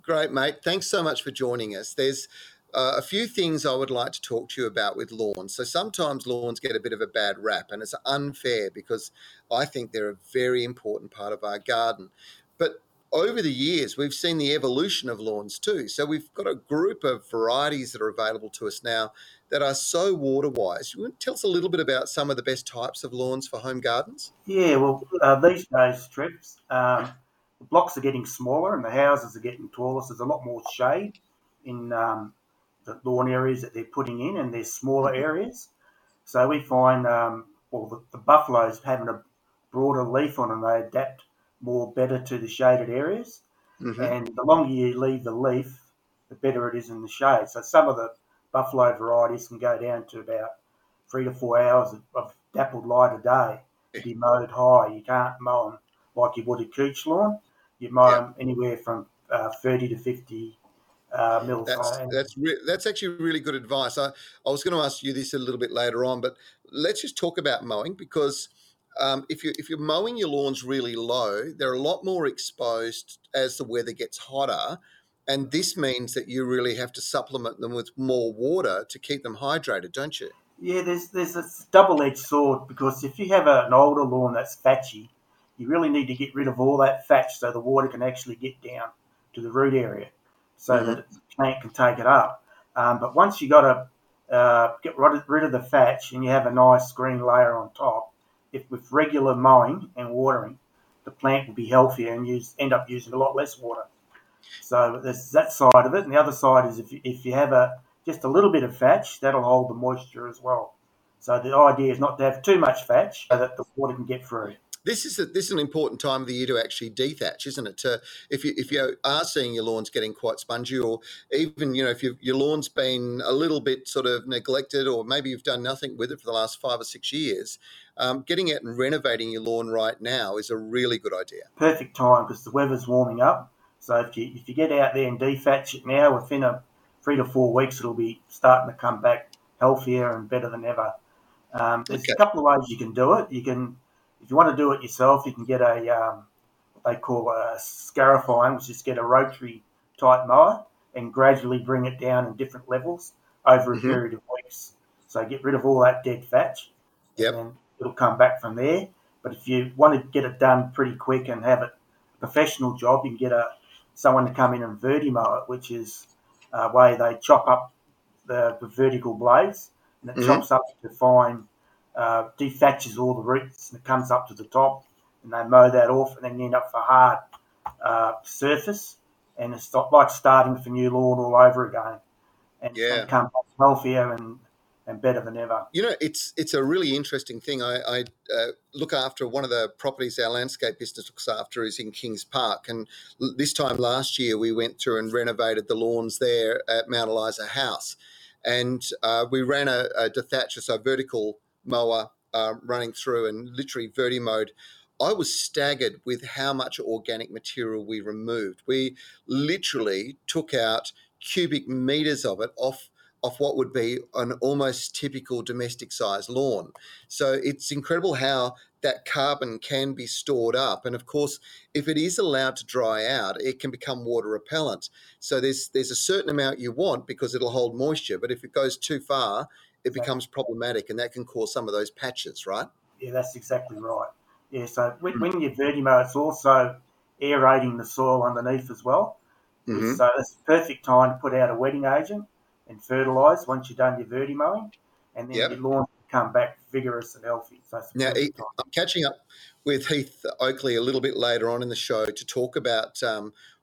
Great, mate. Thanks so much for joining us. There's a few things I would like to talk to you about with lawns. So sometimes lawns get a bit of a bad rap, and it's unfair because I think they're a very important part of our garden. But over the years, we've seen the evolution of lawns too. So we've got a group of varieties that are available to us now that are so water-wise. You want to tell us a little bit about some of the best types of lawns for home gardens? Yeah, well, these days, Trips, the blocks are getting smaller and the houses are getting taller. So there's a lot more shade in the lawn areas that they're putting in, and there's smaller areas. So we find the buffaloes having a broader leaf on, and they adapt more better to the shaded areas. Mm-hmm. And the longer you leave the leaf, the better it is in the shade. So some of the buffalo varieties can go down to about 3 to 4 hours of dappled light a day to be mowed high. You can't mow them like you would a couch lawn. You mow them anywhere from 30 to 50 mils. That's actually really good advice. I was going to ask you this a little bit later on, but let's just talk about mowing, because if you're mowing your lawns really low, they're a lot more exposed as the weather gets hotter, and this means that you really have to supplement them with more water to keep them hydrated, don't you? Yeah, there's a double-edged sword, because if you have an older lawn that's thatchy, you really need to get rid of all that thatch so the water can actually get down to the root area so that the plant can take it up. But once you got to get rid of the thatch and you have a nice green layer on top, if with regular mowing and watering, the plant will be healthier and end up using a lot less water. So there's that side of it. And the other side is if you have just a little bit of thatch, that'll hold the moisture as well. So the idea is not to have too much thatch so that the water can get through. This is an important time of the year to actually dethatch, isn't it? If you are seeing your lawns getting quite spongy, or even if your lawn's been a little bit sort of neglected, or maybe you've done nothing with it for the last 5 or 6 years, getting out and renovating your lawn right now is a really good idea. Perfect time, because the weather's warming up. So if you get out there and dethatch it now, within 3 to 4 weeks, it'll be starting to come back healthier and better than ever. There's a couple of ways you can do it. You can, if you want to do it yourself, you can get a what they call a scarifying, which is get a rotary type mower and gradually bring it down in different levels over a period of weeks. So get rid of all that dead thatch, and it'll come back from there. But if you want to get it done pretty quick and have it a professional job, you can get someone to come in and vertimow it, which is a way they chop up the vertical blades, and it chops up to fine, dethatches all the roots, and it comes up to the top, and they mow that off, and then you end up with a hard surface, and it's like starting with a new lawn all over again, and it's going to come back healthier and better than ever. You know, it's a really interesting thing. I look after one of the properties our landscape business looks after is in Kings Park, and this time last year we went through and renovated the lawns there at Mount Eliza House, and we ran a dethatcher, so vertical mower, running through and literally vertimowed. I was staggered with how much organic material we removed. We literally took out cubic meters of it off what would be an almost typical domestic size lawn. So it's incredible how that carbon can be stored up. And of course, if it is allowed to dry out, it can become water repellent. So there's a certain amount you want because it'll hold moisture, but if it goes too far, it becomes problematic, and that can cause some of those patches, right? Yeah, that's exactly right. Yeah, so when you vertimow, it's also aerating the soil underneath as well. Mm-hmm. So that's the perfect time to put out a wetting agent and fertilise once you've done your vertimowing, and then your lawn can come back vigorous and healthy. So now, I'm catching up with Heath Oakley a little bit later on in the show to talk about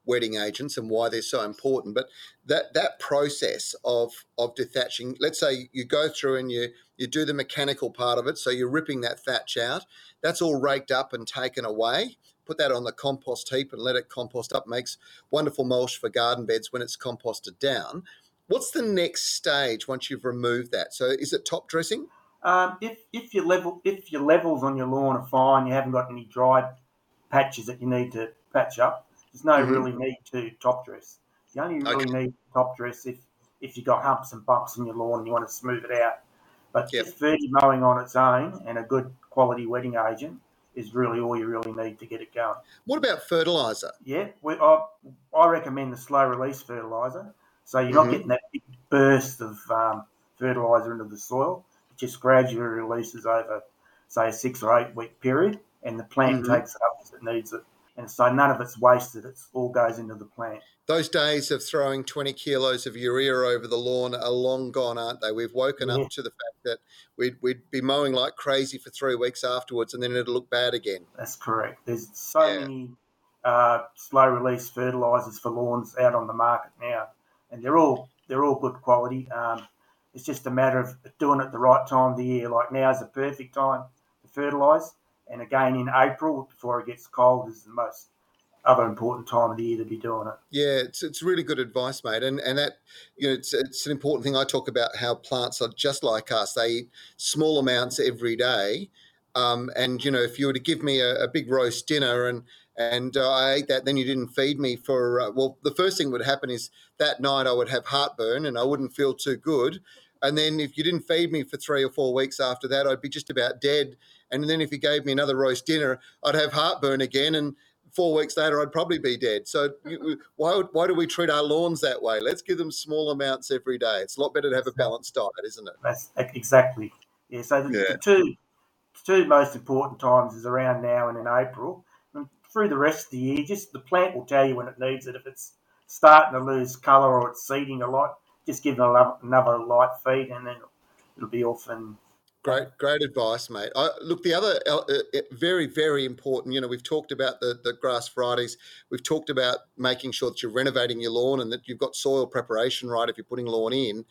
wetting agents and why they're so important. But that process of dethatching, let's say you go through and you do the mechanical part of it, so you're ripping that thatch out. That's all raked up and taken away. Put that on the compost heap and let it compost up. Makes wonderful mulch for garden beds when it's composted down. What's the next stage once you've removed that? So is it top dressing? If your levels on your lawn are fine, you haven't got any dried patches that you need to patch up, there's no really need to top dress. You only really need to top dress if you've got humps and bumps in your lawn and you want to smooth it out. But just vertimowing on its own and a good quality wetting agent is really all you really need to get it going. What about fertiliser? Yeah, I recommend the slow-release fertiliser. So you're not getting that big burst of fertiliser into the soil. It just gradually releases over, say, a 6 or 8 week period, and the plant takes it up as it needs it. And so none of it's wasted. It all goes into the plant. Those days of throwing 20 kilos of urea over the lawn are long gone, aren't they? We've woken up to the fact that we'd be mowing like crazy for 3 weeks afterwards, and then it'll look bad again. That's correct. There's so many slow-release fertilisers for lawns out on the market now, and they're all good quality. It's just a matter of doing it the right time of the year. Like now is the perfect time to fertilise. And again, in April, before it gets cold, is the most other important time of the year to be doing it. Yeah, it's really good advice, mate. And that, it's an important thing. I talk about how plants are just like us. They eat small amounts every day. And, if you were to give me a big roast dinner and I ate that, then you didn't feed me for, the first thing would happen is that night I would have heartburn and I wouldn't feel too good. And then if you didn't feed me for 3 or 4 weeks after that, I'd be just about dead. And then if you gave me another roast dinner, I'd have heartburn again, and 4 weeks later I'd probably be dead. So why do we treat our lawns that way? Let's give them small amounts every day. It's a lot better to have a balanced diet, isn't it? That's exactly. Yeah. So the two most important times is around now and in April. And through the rest of the year, just the plant will tell you when it needs it. If it's starting to lose colour or it's seeding a lot, just give it another light feed, and then it'll be off and. Great advice, mate. Look, the other very, very important, we've talked about the Grass Fridays. We've talked about making sure that you're renovating your lawn and that you've got soil preparation right if you're putting lawn in.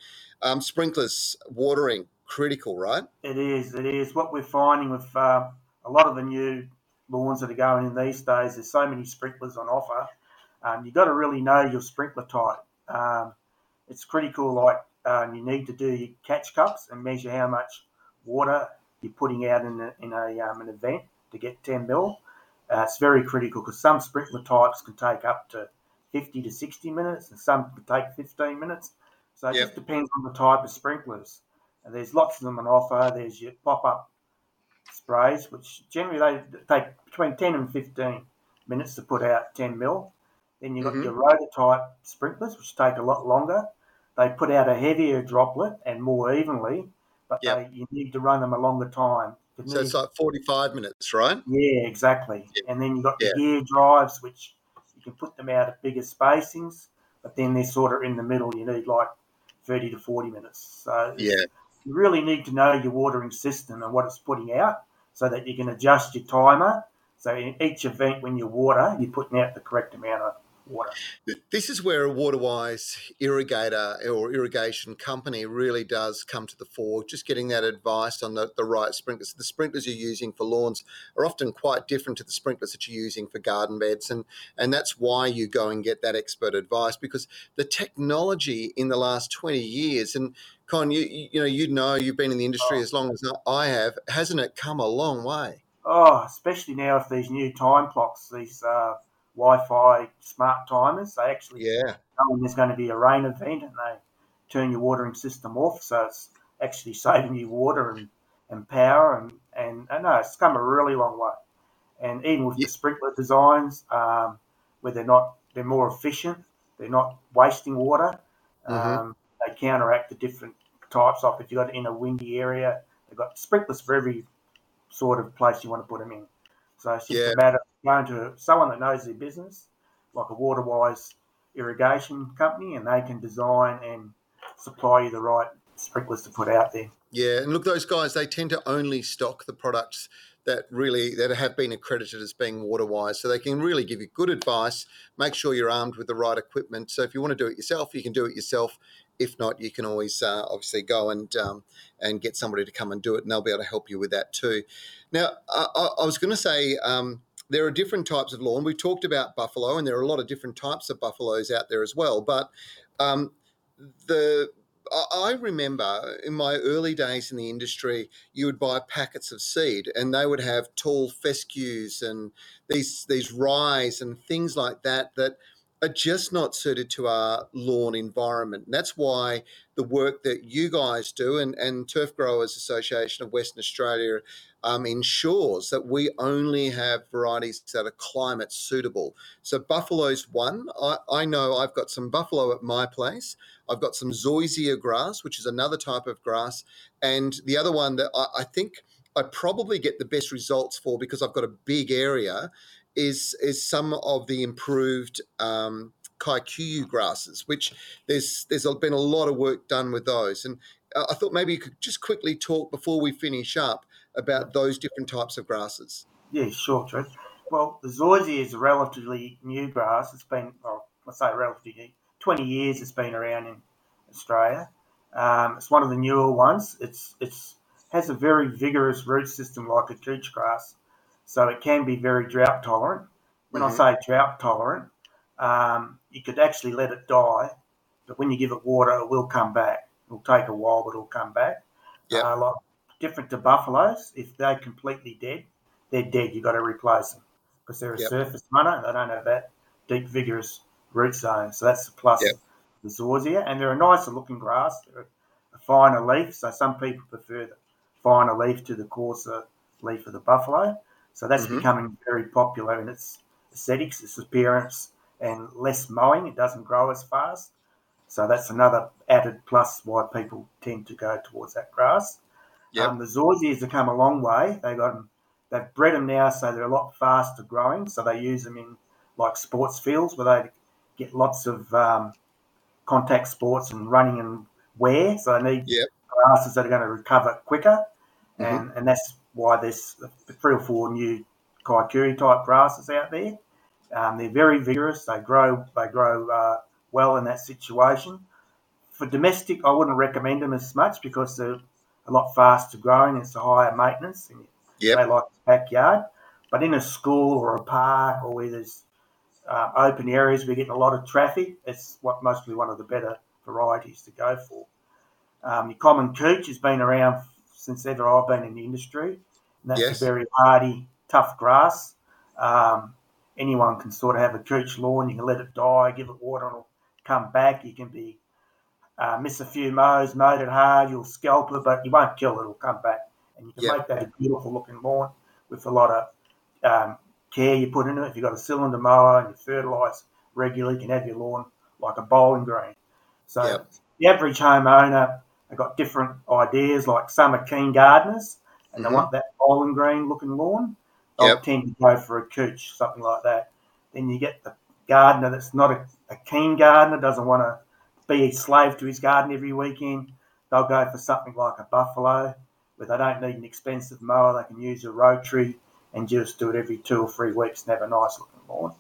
Sprinklers, watering, critical, right? It is. What we're finding with a lot of the new lawns that are going in these days, there's so many sprinklers on offer. You've got to really know your sprinkler type. It's critical, like you need to do catch cups and measure how much water you're putting out in an event to get 10 mil. It's very critical because some sprinkler types can take up to 50 to 60 minutes and some can take 15 minutes. So it just depends on the type of sprinklers. And there's lots of them on offer. There's your pop-up sprays, which generally they take between 10 and 15 minutes to put out 10 mil. Then you've got your rotor-type sprinklers, which take a lot longer. They put out a heavier droplet and more evenly, but you need to run them a longer time. So it's like 45 minutes, right? Yeah, exactly. Yeah. And then you've got the gear drives, which you can put them out at bigger spacings, but then they're sort of in the middle. You need like 30 to 40 minutes. So you really need to know your watering system and what it's putting out so that you can adjust your timer. So in each event when you water, you're putting out the correct amount of water. This is where a Waterwise irrigator or irrigation company really does come to the fore, just getting that advice on the right sprinklers. The sprinklers you're using for lawns are often quite different to the sprinklers that you're using for garden beds, and that's why you go and get that expert advice, because the technology in the last 20 years, and Con, you know, you've been in the industry as long as I have, hasn't it come a long way? Oh, especially now with these new time clocks, these Wi-Fi smart timers. They actually know when there's going to be a rain event and they turn your watering system off, so it's actually saving you water and power and no, it's come a really long way. And even with the sprinkler designs, where they're more efficient, they're not wasting water. They counteract the different types of. If you've got it in a windy area, they've got sprinklers for every sort of place you want to put them in. So it's just a matter of going to someone that knows their business, like a Waterwise irrigation company, and they can design and supply you the right sprinklers to put out there. Yeah, and look, those guys, they tend to only stock the products that have been accredited as being Waterwise, so they can really give you good advice. Make sure you're armed with the right equipment. So if you want to do it yourself, you can do it yourself. If not, you can always obviously go and get somebody to come and do it, and they'll be able to help you with that too. Now, I was going to say there are different types of lawn. We talked about buffalo, and there are a lot of different types of buffaloes out there as well. But I remember in my early days in the industry, you would buy packets of seed, and they would have tall fescues and these ryes and things like that are just not suited to our lawn environment. And that's why the work that you guys do and Turf Growers Association of Western Australia ensures that we only have varieties that are climate suitable. So buffalo's one. I know I've got some buffalo at my place. I've got some zoysia grass, which is another type of grass. And the other one that I think I probably get the best results for, because I've got a big area, is some of the improved Kikuyu grasses, which there's been a lot of work done with those. And I thought maybe you could just quickly talk before we finish up about those different types of grasses. Yeah, sure, Trish. Well, the zoysia is a relatively new grass. It's been, well, I say relatively new, 20 years it's been around in Australia. It's one of the newer ones. It's has a very vigorous root system like a couch grass, so it can be very drought tolerant. When I say drought tolerant, you could actually let it die, but when you give it water, it will come back. It'll take a while, but it'll come back. Yep. Like different to buffaloes, if they're completely dead, they're dead. You've got to replace them because they're a surface runner. They don't have that deep, vigorous root zone. So that's the plus of the zoysia. And they're a nicer-looking grass. They're a finer leaf, so some people prefer the finer leaf to the coarser leaf of the buffalo. So that's becoming very popular in its aesthetics, its appearance, and less mowing. It doesn't grow as fast. So that's another added plus why people tend to go towards that grass. Yep. The zoysias have come a long way. They've bred them now, so they're a lot faster growing. So they use them in like sports fields where they get lots of contact sports and running and wear. So they need grasses that are going to recover quicker. And that's why there's 3 or 4 new kaikuri type grasses out there. They're very vigorous. They grow well in that situation. For domestic, I wouldn't recommend them as much because they're a lot faster growing. It's a higher maintenance. They like the backyard. But in a school or a park or where there's open areas, we're getting a lot of traffic. It's what mostly one of the better varieties to go for. Your common cooch has been around since ever I've been in the industry, and that's a very hardy, tough grass. Anyone can sort of have a cooch lawn. You can let it die, give it water, and it'll come back. You can be miss a few mows, mowed it hard, you'll scalp it, but you won't kill it. It'll come back, and you can make that a beautiful-looking lawn with a lot of care you put in it. If you've got a cylinder mower and you fertilise regularly, you can have your lawn like a bowling green. So the average homeowner, they've got different ideas. Like some are keen gardeners and they want that bowling green looking lawn. They'll tend to go for a cooch, something like that. Then you get the gardener that's not a keen gardener, doesn't want to be a slave to his garden every weekend. They'll go for something like a buffalo, where they don't need an expensive mower. They can use a rotary and just do it every 2 or 3 weeks and have a nice looking lawn.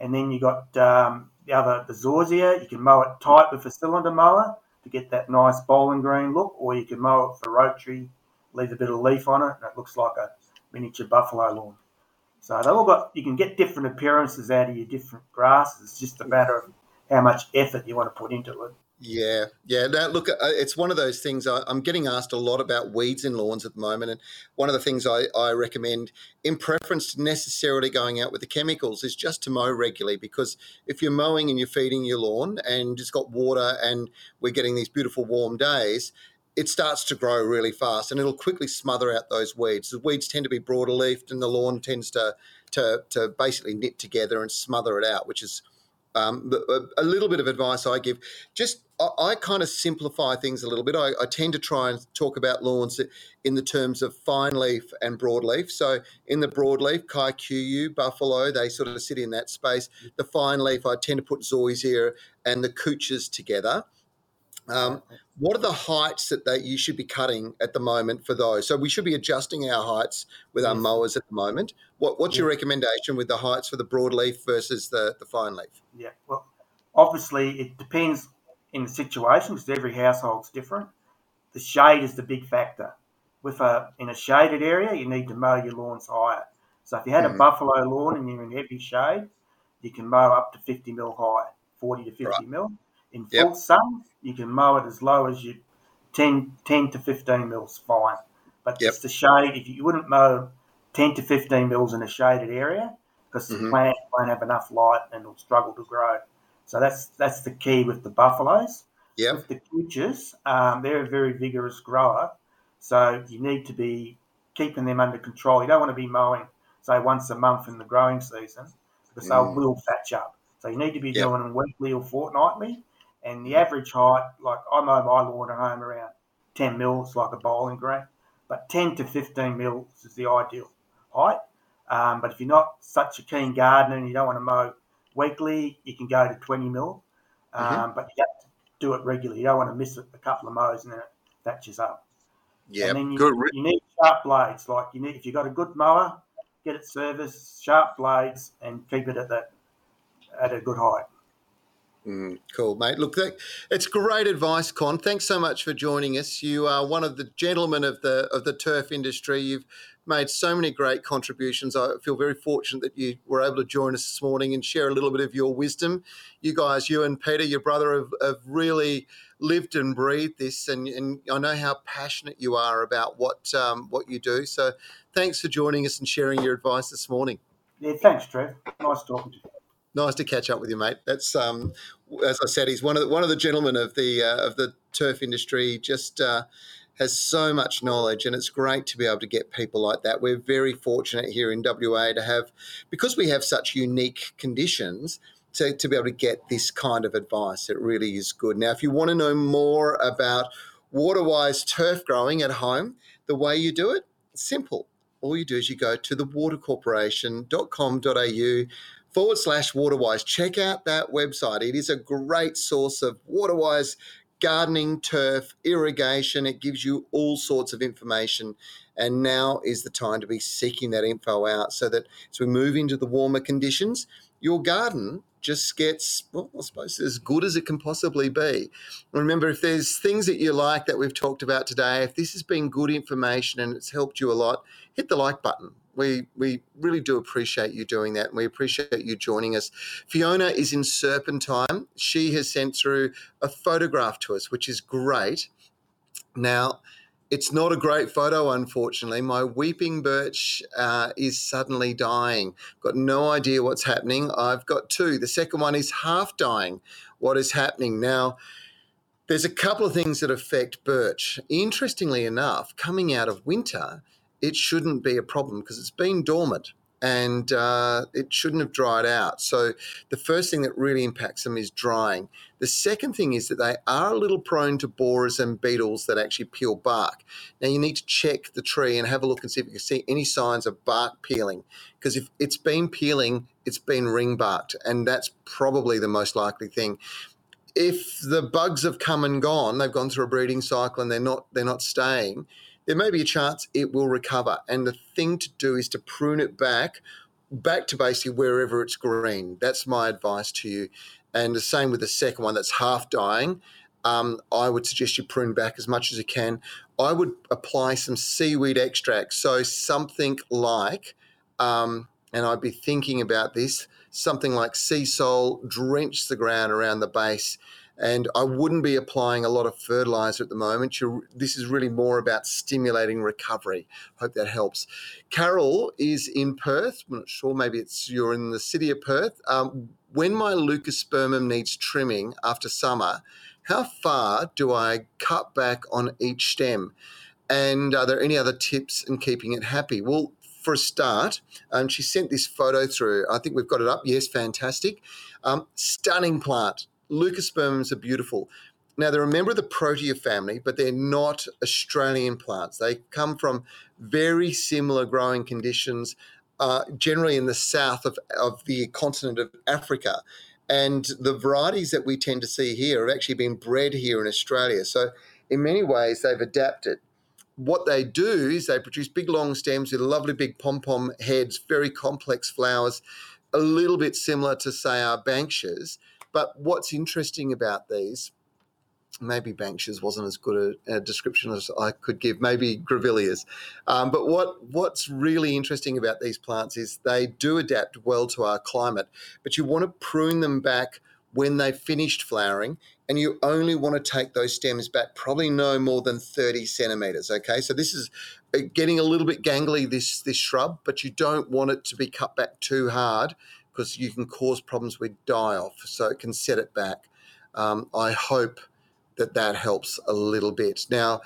And then you got the zorzea. You can mow it tight with a cylinder mower to get that nice bowling green look, or you can mow it for rotary, leave a bit of leaf on it, and it looks like a miniature buffalo lawn. So they've all got, you can get different appearances out of your different grasses. It's just a matter of how much effort you want to put into it. Yeah. No, look, it's one of those things. I'm getting asked a lot about weeds in lawns at the moment, and one of the things I recommend, in preference to necessarily going out with the chemicals, is just to mow regularly, because if you're mowing and you're feeding your lawn and it's got water and we're getting these beautiful warm days, it starts to grow really fast and it'll quickly smother out those weeds. The weeds tend to be broader leafed and the lawn tends to basically knit together and smother it out, which is a little bit of advice I give. Just I kind of simplify things a little bit. I tend to try and talk about lawns in the terms of fine leaf and broadleaf. So in the broadleaf, kaikiu, buffalo, they sort of sit in that space. The fine leaf, I tend to put zoysia and the cooches together. What are the heights that you should be cutting at the moment for those? So we should be adjusting our heights with our mowers at the moment. What's your recommendation with the heights for the broadleaf versus the fine leaf? Yeah, well, obviously it depends in the situation because every household's different. The shade is the big factor. In a shaded area, you need to mow your lawns higher. So if you had a buffalo lawn and you're in heavy shade, you can mow up to 50 mil high, 40 to 50 mil. In full sun, you can mow it as low as 10 to 15 mils fine. But it's the shade. If you wouldn't mow 10 to 15 mils in a shaded area, because the plant won't have enough light and it'll struggle to grow. So that's the key with the buffaloes. Yeah. With the cooches, they're a very vigorous grower, so you need to be keeping them under control. You don't want to be mowing, say, once a month in the growing season, because they will thatch up. So you need to be doing them weekly or fortnightly. And the average height, like I mow my lawn at home around 10 mils, like a bowling green, but 10 to 15 mils is the ideal height. But if you're not such a keen gardener and you don't want to mow weekly, you can go to 20 mil, but you have to do it regularly. You don't want to miss it a couple of mows and then it thatches up. Yeah, and then you need sharp blades. Like if you've got a good mower, get it serviced, sharp blades, and keep it at a good height. Cool, mate. Look, it's great advice, Con. Thanks so much for joining us. You are one of the gentlemen of the turf industry. You've made so many great contributions. I feel very fortunate that you were able to join us this morning and share a little bit of your wisdom. You guys, you and Peter, your brother, have really lived and breathed this, and I know how passionate you are about what you do. So thanks for joining us and sharing your advice this morning. Yeah, thanks, Trev. Nice talking to you. Nice to catch up with you, mate. That's as I said, he's one of the gentlemen of the turf industry. Just has so much knowledge, and it's great to be able to get people like that. We're very fortunate here in WA to have, because we have such unique conditions, to be able to get this kind of advice. It really is good. Now, if you want to know more about Waterwise turf growing at home, the way you do it, it's simple. All you do is you go to thewatercorporation.com.au/Waterwise. Check out that website. It is a great source of Waterwise gardening, turf, irrigation. It gives you all sorts of information. And now is the time to be seeking that info out so that as we move into the warmer conditions, your garden just gets, well, I suppose, as good as it can possibly be. Remember, if there's things that you like that we've talked about today, if this has been good information and it's helped you a lot, hit the like button. We really do appreciate you doing that, and we appreciate you joining us. Fiona is in Serpentine. She has sent through a photograph to us, which is great. Now, it's not a great photo, unfortunately. My weeping birch is suddenly dying. Got no idea what's happening. I've got two. The second one is half dying. What is happening now? There's a couple of things that affect birch. Interestingly enough, coming out of winter, it shouldn't be a problem because it's been dormant and it shouldn't have dried out. So the first thing that really impacts them is drying. The second thing is that they are a little prone to borers and beetles that actually peel bark. Now you need to check the tree and have a look and see if you can see any signs of bark peeling, because if it's been peeling, it's been ring barked, and that's probably the most likely thing. If the bugs have come and gone, they've gone through a breeding cycle and they're not staying, there may be a chance it will recover. And the thing to do is to prune it back to basically wherever it's green. That's my advice to you. And the same with the second one that's half dying. I would suggest you prune back as much as you can. I would apply some seaweed extract. So something like, and I'd be thinking about this, something like sea sole, drench the ground around the base. And I wouldn't be applying a lot of fertiliser at the moment. This is really more about stimulating recovery. Hope that helps. Carol is in Perth. I'm not sure, maybe you're in the city of Perth. When my leucospermum needs trimming after summer, how far do I cut back on each stem? And are there any other tips in keeping it happy? Well, for a start, she sent this photo through. I think we've got it up. Yes, fantastic. Stunning plant. Leucospermums are beautiful. Now, they're a member of the Protea family, but they're not Australian plants. They come from very similar growing conditions, generally in the south of the continent of Africa. And the varieties that we tend to see here have actually been bred here in Australia. So in many ways, they've adapted. What they do is they produce big, long stems with lovely big pom-pom heads, very complex flowers, a little bit similar to, say, our Banksias. But what's interesting about these, maybe Banksias wasn't as good a description as I could give, maybe Grevilleas. But what's really interesting about these plants is they do adapt well to our climate, but you want to prune them back when they've finished flowering, and you only want to take those stems back probably no more than 30 centimetres, okay? So this is getting a little bit gangly, this shrub, but you don't want it to be cut back too hard, because you can cause problems with die-off, so it can set it back. I hope that helps a little bit. Now,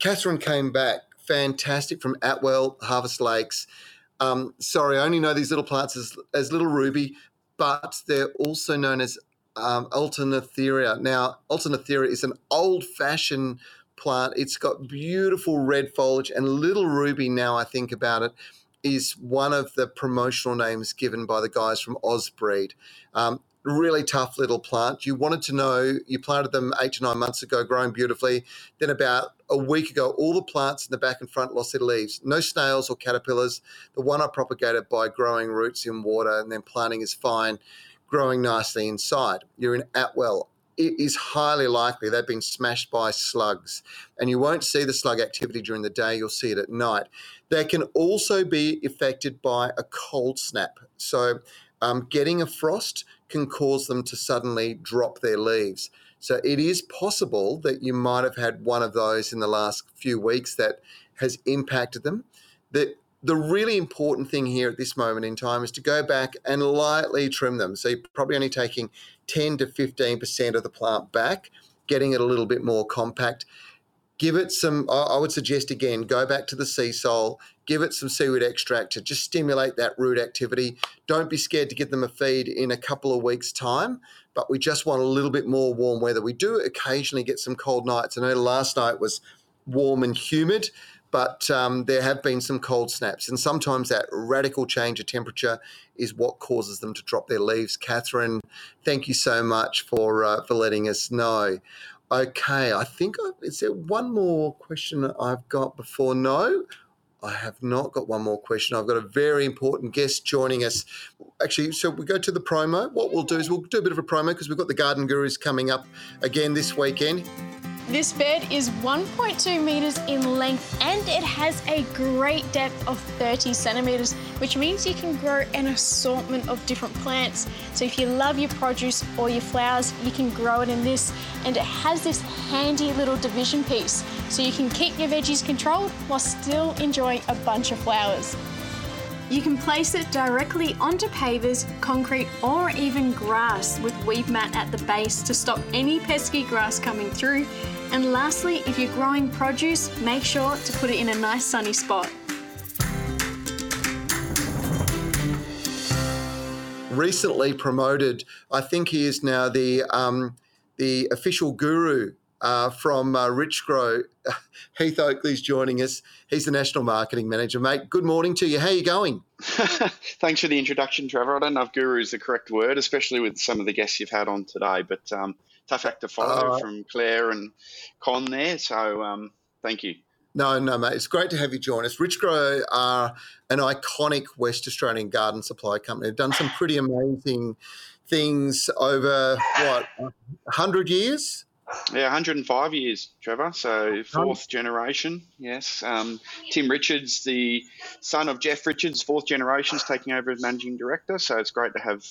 Catherine came back, fantastic, from Atwell, Harvest Lakes. Sorry, I only know these little plants as Little Ruby, but they're also known as Alternatheria. Now, Alternatheria is an old-fashioned plant. It's got beautiful red foliage, and Little Ruby, now I think about it, is one of the promotional names given by the guys from Ozbreed. Really tough little plant. You wanted to know, you planted them 8 to 9 months ago, growing beautifully. Then about a week ago, all the plants in the back and front lost their leaves. No snails or caterpillars. The one I propagated by growing roots in water and then planting is fine, growing nicely inside. You're in Atwell. It is highly likely they've been smashed by slugs, and you won't see the slug activity during the day. You'll see it at night. They can also be affected by a cold snap. So getting a frost can cause them to suddenly drop their leaves. So it is possible that you might have had one of those in the last few weeks that has impacted them. The really important thing here at this moment in time is to go back and lightly trim them. So you're probably only taking 10 to 15% of the plant back, getting it a little bit more compact. Give it some, I would suggest again, go back to the sea sole, give it some seaweed extract to just stimulate that root activity. Don't be scared to give them a feed in a couple of weeks' time, but we just want a little bit more warm weather. We do occasionally get some cold nights. I know last night was warm and humid, but there have been some cold snaps, and sometimes that radical change of temperature is what causes them to drop their leaves. Catherine, thank you so much for letting us know. Okay, I think, is there one more question I've got before? No, I have not got one more question. I've got a very important guest joining us. Actually, so we go to the promo. What we'll do is we'll do a bit of a promo because we've got the Garden Gurus coming up again this weekend. This bed is 1.2 metres in length and it has a great depth of 30 centimetres, which means you can grow an assortment of different plants. So if you love your produce or your flowers, you can grow it in this, and it has this handy little division piece so you can keep your veggies controlled while still enjoying a bunch of flowers. You can place it directly onto pavers, concrete, or even grass with weed mat at the base to stop any pesky grass coming through. And lastly, if you're growing produce, make sure to put it in a nice sunny spot. Recently promoted, I think he is now the official guru from Rich Grow. Heath Oakley's joining us. He's the National Marketing Manager, mate. Good morning to you. How are you going? Thanks for the introduction, Trevor. I don't know if guru is the correct word, especially with some of the guests you've had on today, but tough act to follow from Claire and Con there. So thank you. No, mate. It's great to have you join us. Rich Grow are an iconic West Australian garden supply company. They've done some pretty amazing things over, 100 years? Yeah, 105 years, Trevor, so fourth generation, yes. Tim Richards, the son of Jeff Richards, fourth generation, is taking over as managing director, so it's great to have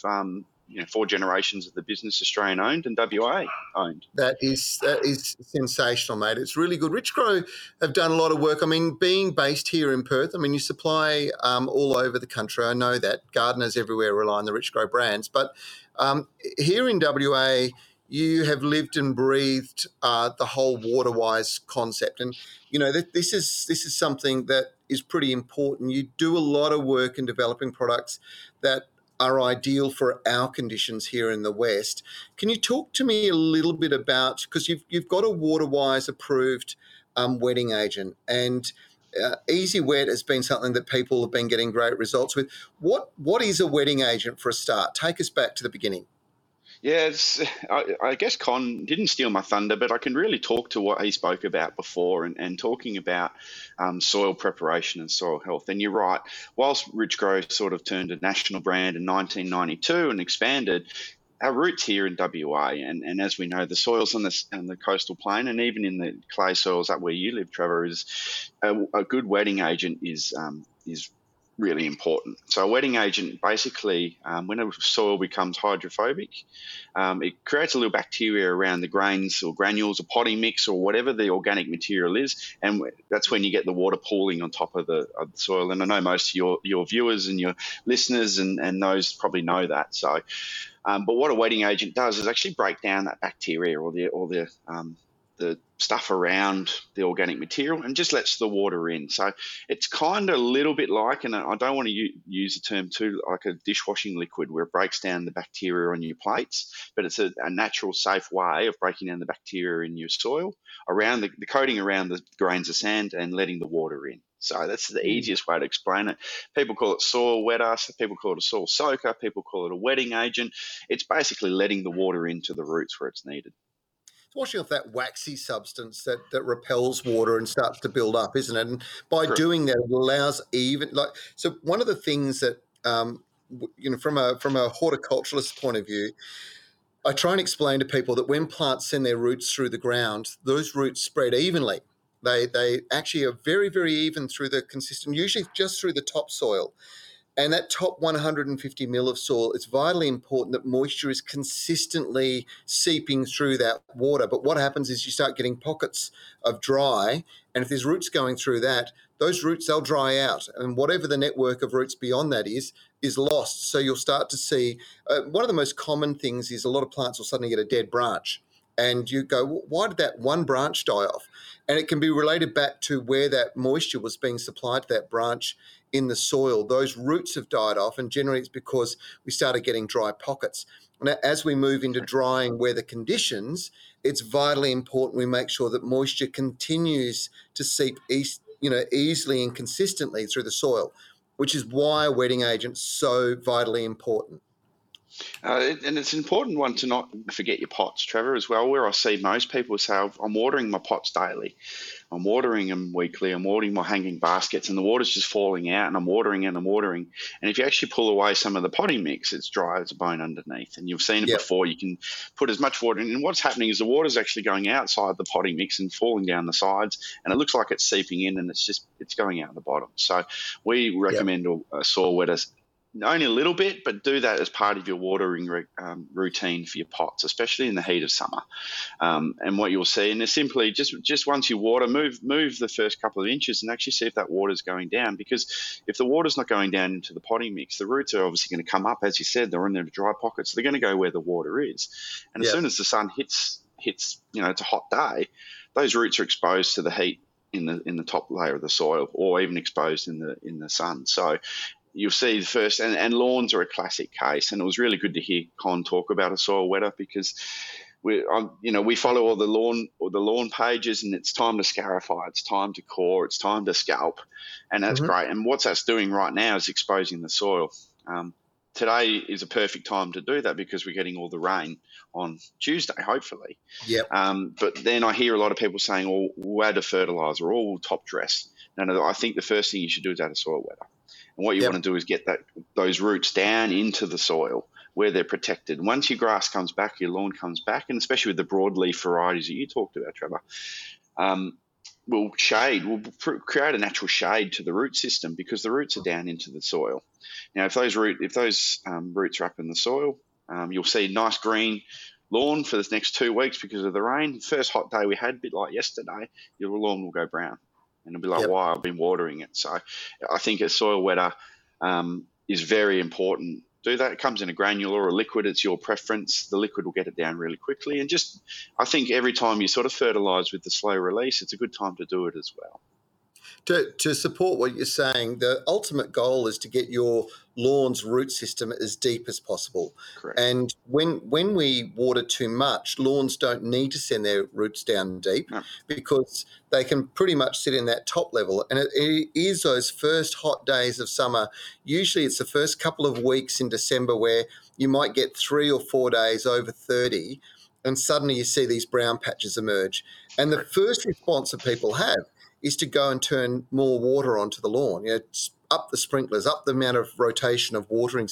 four generations of the business Australian-owned and WA-owned. That is sensational, mate. It's really good. Rich Grow have done a lot of work. I mean, being based here in Perth, I mean, you supply all over the country. I know that. Gardeners everywhere rely on the Rich Grow brands. But here in WA, you have lived and breathed the whole Waterwise concept. And, you know, this is something that is pretty important. You do a lot of work in developing products that are ideal for our conditions here in the West. Can you talk to me a little bit about, because you've got a Waterwise approved wetting agent, and EasyWet has been something that people have been getting great results with. What is a wetting agent for a start? Take us back to the beginning. Yes, I guess Con didn't steal my thunder, but I can really talk to what he spoke about before and talking about soil preparation and soil health. And you're right, whilst Richgro sort of turned a national brand in 1992 and expanded, our roots here in WA, and as we know, the soils on the coastal plain and even in the clay soils up where you live, Trevor, is a good wetting agent is really important. So a wetting agent basically, when a soil becomes hydrophobic, it creates a little bacteria around the grains or granules or potting mix or whatever the organic material is, and that's when you get the water pooling on top of the soil. And I know most of your viewers and your listeners and those probably know that. So, but what a wetting agent does is actually break down that bacteria or the stuff around the organic material and just lets the water in. So it's kind of a little bit like, and I don't want to use the term too, like a dishwashing liquid where it breaks down the bacteria on your plates, but it's a natural, safe way of breaking down the bacteria in your soil around the coating around the grains of sand and letting the water in. So that's the easiest way to explain it. People call it soil wetter, people call it a soil soaker, people call it a wetting agent. It's basically letting the water into the roots where it's needed. It's washing off that waxy substance that repels water and starts to build up, isn't it? And by doing that, it allows so one of the things that, from a horticulturalist point of view, I try and explain to people that when plants send their roots through the ground, those roots spread evenly. They actually are very, very even through the consistent, usually just through the topsoil. And that top 150 mil of soil, it's vitally important that moisture is consistently seeping through that water. But what happens is you start getting pockets of dry, and if there's roots going through that, those roots, they'll dry out. And whatever the network of roots beyond that is lost. So you'll start to see one of the most common things is a lot of plants will suddenly get a dead branch. And you go, why did that one branch die off? And it can be related back to where that moisture was being supplied to that branch in the soil. Those roots have died off, and generally it's because we started getting dry pockets. And as we move into drying weather conditions, it's vitally important we make sure that moisture continues to seep easily and consistently through the soil, which is why a wetting agent's so vitally important. And it's an important one to not forget your pots, Trevor, as well, where I see most people say, I'm watering my pots daily. I'm watering them weekly, I'm watering my hanging baskets, and the water's just falling out, and I'm watering. And if you actually pull away some of the potting mix, it's dry as a bone underneath. And you've seen it before. You can put as much water in. And what's happening is the water's actually going outside the potting mix and falling down the sides, and it looks like it's seeping in, and it's going out the bottom. So we recommend a soil wetter only a little bit, but do that as part of your watering routine for your pots, especially in the heat of summer. And what you'll see, and it's simply just once you water, move the first couple of inches and actually see if that water's going down. Because if the water's not going down into the potting mix, the roots are obviously going to come up. As you said, they're in their dry pockets. So they're going to go where the water is. And as soon as the sun hits, you know, it's a hot day, those roots are exposed to the heat in the top layer of the soil, or even exposed in the sun. So you'll see the first, and lawns are a classic case, and it was really good to hear Con talk about a soil wetter, because we follow all the lawn pages, and it's time to scarify, it's time to core, it's time to scalp, and that's great. And what that's doing right now is exposing the soil. Today is a perfect time to do that because we're getting all the rain on Tuesday, hopefully. But then I hear a lot of people saying, "Oh, we'll add a fertilizer, or we'll top dress." No, I think the first thing you should do is add a soil wetter. And what you want to do is get those roots down into the soil where they're protected. Once your grass comes back, your lawn comes back, and especially with the broadleaf varieties that you talked about, Trevor, we'll create a natural shade to the root system because the roots are down into the soil. Now, if those roots are up in the soil, you'll see nice green lawn for the next 2 weeks because of the rain. The first hot day we had, a bit like yesterday, your lawn will go brown. And it'll be like, wow, I've been watering it. So I think a soil wetter is very important. Do that. It comes in a granular or a liquid. It's your preference. The liquid will get it down really quickly. And just, I think every time you sort of fertilise with the slow release, it's a good time to do it as well. To support what you're saying, the ultimate goal is to get your lawn's root system as deep as possible. Correct. And when we water too much, lawns don't need to send their roots down deep because they can pretty much sit in that top level. And it is those first hot days of summer. Usually it's the first couple of weeks in December where you might get 3 or 4 days over 30, and suddenly you see these brown patches emerge. And the first response that people have is to go and turn more water onto the lawn, up the sprinklers, up the amount of rotation of watering.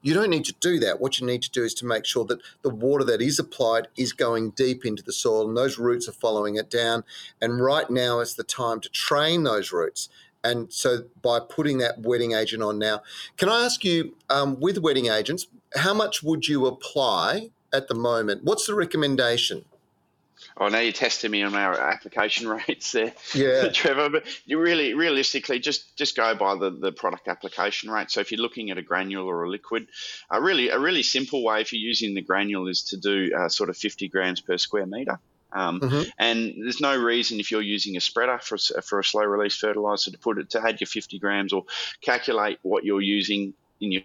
You don't need to do that. What you need to do is to make sure that the water that is applied is going deep into the soil and those roots are following it down. And right now is the time to train those roots. And so by putting that wetting agent on now, can I ask you, with wetting agents, how much would you apply at the moment? What's the recommendation? Oh, now you're testing me on our application rates there, Trevor. But you really, realistically, just go by the product application rate. So if you're looking at a granular or a liquid, a really simple way if you're using the granule is to do sort of 50 grams per square metre. And there's no reason if you're using a spreader for a slow release fertiliser to add your 50 grams or calculate what you're using in your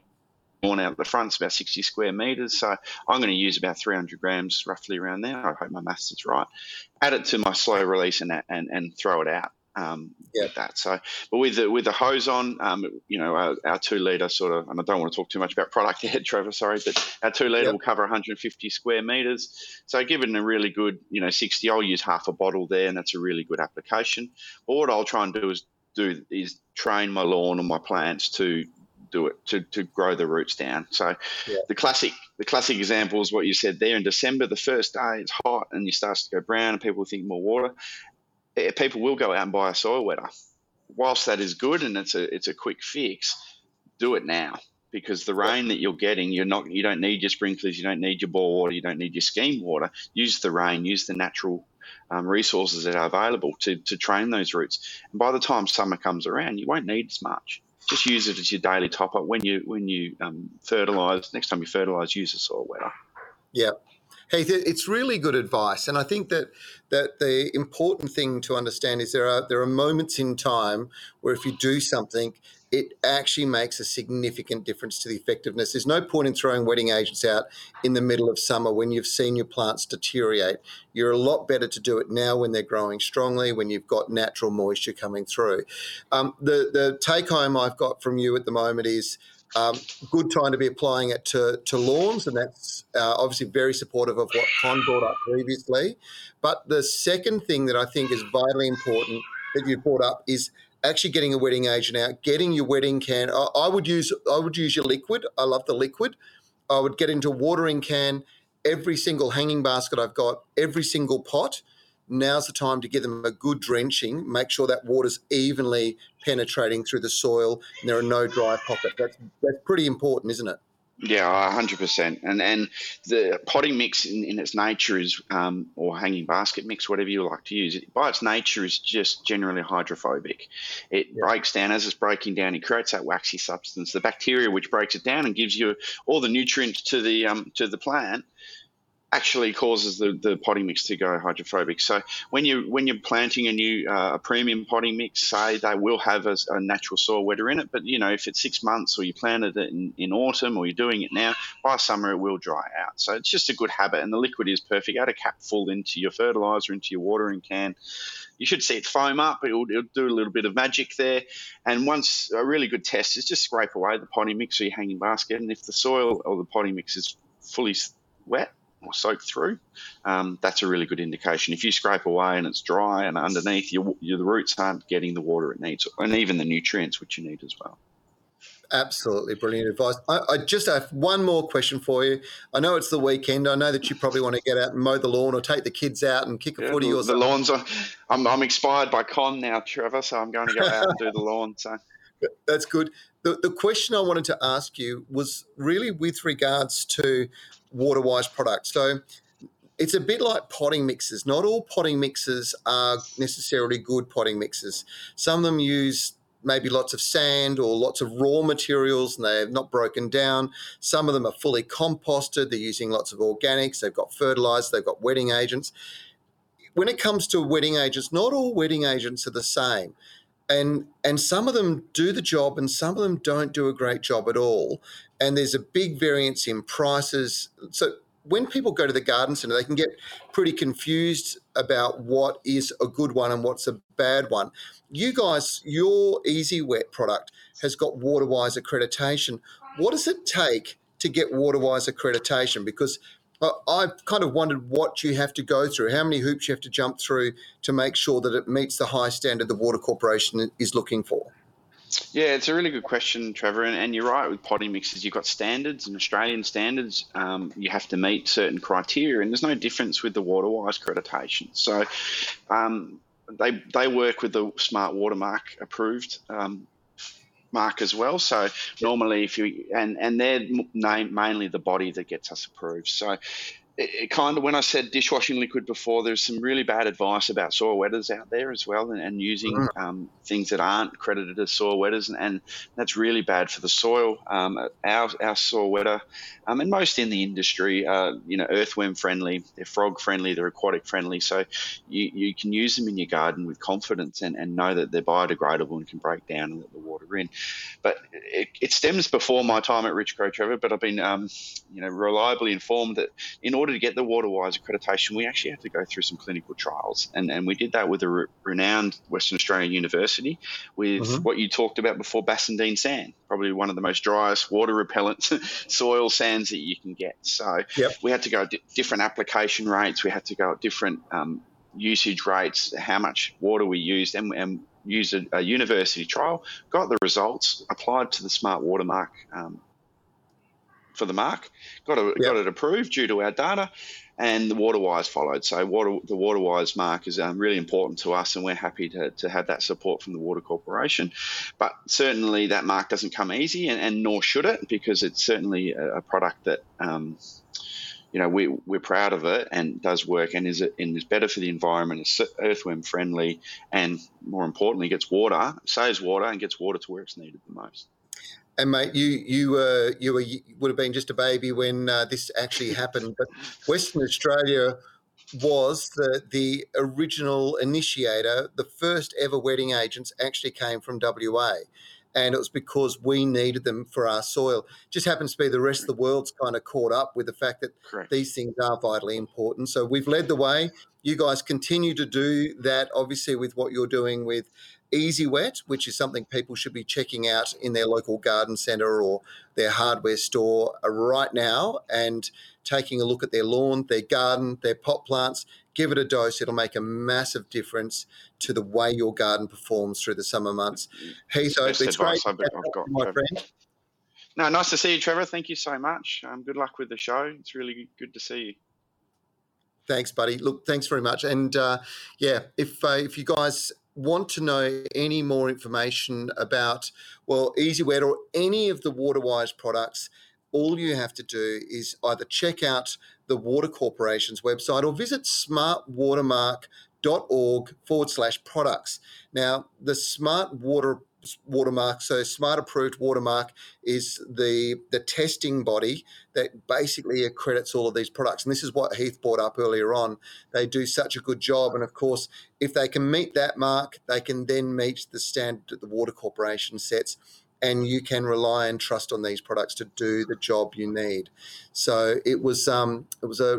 lawn out the front's about 60 square metres, so I'm going to use about 300 grams roughly around there. I hope my maths is right. Add it to my slow release and throw it out with that. So, but with the hose on, our 2 litre sort of, and I don't want to talk too much about product here, Trevor, sorry, but our 2 litre will cover 150 square metres. So given a really good, 60, I'll use half a bottle there, and that's a really good application. But what I'll try and do is train my lawn or my plants to do it to grow the roots down. So the classic example is what you said there. In December, the first day it's hot and it starts to go brown and people think more water. People will go out and buy a soil wetter. Whilst that is good and it's a quick fix, do it now because the rain that you're getting, you don't need your sprinklers, you don't need your bore water, you don't need your scheme water. Use the rain, use the natural resources that are available to train those roots. And by the time summer comes around, you won't need as much. Just use it as your daily top-up. When you fertilise, next time you fertilise, use a soil wetter. Yeah. Hey, it's really good advice. And I think that the important thing to understand is there are moments in time where if you do something, it actually makes a significant difference to the effectiveness. There's no point in throwing wetting agents out in the middle of summer when you've seen your plants deteriorate. You're a lot better to do it now when they're growing strongly, when you've got natural moisture coming through. The take home I've got from you at the moment is Good time to be applying it to lawns, and that's obviously very supportive of what Con brought up previously. But the second thing that I think is vitally important that you brought up is actually getting a wetting agent out, getting your wetting can. I would use your liquid. I love the liquid. I would get into watering can, every single hanging basket I've got, every single pot. Now's the time to give them a good drenching. Make sure that water's evenly penetrating through the soil and there are no dry pockets. That's pretty important, isn't it? Yeah, 100%. And the potting mix in its nature is, or hanging basket mix, whatever you like to use, it, by its nature is just generally hydrophobic. It breaks down. As it's breaking down, it creates that waxy substance. The bacteria which breaks it down and gives you all the nutrients to the plant actually causes the potting mix to go hydrophobic. So when you're planting a new premium potting mix, say, they will have a natural soil wetter in it, but, you know, if it's 6 months or you planted it in autumn or you're doing it now, by summer it will dry out. So it's just a good habit, and the liquid is perfect. Add a capful into your fertiliser, into your watering can. You should see it foam up. It'll do a little bit of magic there. And once a really good test is just scrape away the potting mix or your hanging basket, and if the soil or the potting mix is fully wet, or soak through, that's a really good indication. If you scrape away and it's dry and underneath, the roots aren't getting the water it needs, and even the nutrients which you need as well. Absolutely brilliant advice. I just have one more question for you. I know it's the weekend. I know that you probably want to get out and mow the lawn or take the kids out and kick a footy or something. The lawn's on. I'm expired by Con now, Trevor, so I'm going to go out and do the lawn. So. That's good. The question I wanted to ask you was really with regards to Waterwise products. So it's a bit like potting mixes. Not all potting mixes are necessarily good potting mixes. Some of them use maybe lots of sand or lots of raw materials and they're not broken down. Some of them are fully composted. They're using lots of organics. They've got fertiliser. They've got wetting agents. When it comes to wetting agents, not all wetting agents are the same. And some of them do the job and some of them don't do a great job at all. And there's a big variance in prices. So when people go to the garden centre, they can get pretty confused about what is a good one and what's a bad one. You guys, your EasyWet product has got Waterwise accreditation. What does it take to get Waterwise accreditation? Because I've kind of wondered what you have to go through, how many hoops you have to jump through to make sure that it meets the high standard the Water Corporation is looking for. Yeah, it's a really good question, Trevor, and you're right with potting mixes. You've got standards and Australian standards. You have to meet certain criteria, and there's no difference with the Waterwise accreditation. So they work with the Smart Watermark approved mark as well. So normally if you and they're mainly the body that gets us approved. So it kind of, when I said dishwashing liquid before, there's some really bad advice about soil wetters out there as well, and using things that aren't credited as soil wetters, and that's really bad for the soil. Our soil wetter, and most in the industry, earthworm friendly, they're frog friendly, they're aquatic friendly, so you can use them in your garden with confidence and know that they're biodegradable and can break down and let the water in. But it stems before my time at Richgro, Trevor, but I've been reliably informed that in order to get the Waterwise accreditation, we actually had to go through some clinical trials, and we did that with a renowned Western Australian university with what you talked about before, Bassendean sand, probably one of the most driest water repellent soil sands that you can get. So we had to go different application rates, we had to go at different usage rates, how much water we used, and used a university trial, got the results, applied to the Smart Watermark for the mark, got it approved due to our data, and the Waterwise followed. So the Waterwise mark is really important to us, and we're happy to have that support from the Water Corporation. But certainly that mark doesn't come easy, and nor should it, because it's certainly a product that we're proud of it and does work and is better for the environment, is earthworm friendly, and more importantly saves water and gets water to where it's needed the most. And mate, you would have been just a baby when this actually happened. But Western Australia was the original initiator. The first ever wetting agents actually came from WA, and it was because we needed them for our soil. It just happens to be the rest of the world's kind of caught up with the fact that these things are vitally important. So we've led the way. You guys continue to do that, obviously, with what you're doing with EasyWet, which is something people should be checking out in their local garden centre or their hardware store right now and taking a look at their lawn, their garden, their pot plants. Give it a dose. It'll make a massive difference to the way your garden performs through the summer months. Heath Oakley, it's great. No, nice to see you, Trevor. Thank you so much. Good luck with the show. It's really good to see you. Thanks, buddy. Look, thanks very much. And, if you guys want to know any more information about, EasyWet or any of the Waterwise products, all you have to do is either check out the Water Corporation's website or visit smartwatermark.org/products. Now, the Smart Watermark, so Smart Approved Watermark, is the testing body that basically accredits all of these products. And this is what Heath brought up earlier on. They do such a good job. And, of course, if they can meet that mark, they can then meet the standard that the Water Corporation sets. And you can rely and trust on these products to do the job you need. So it was a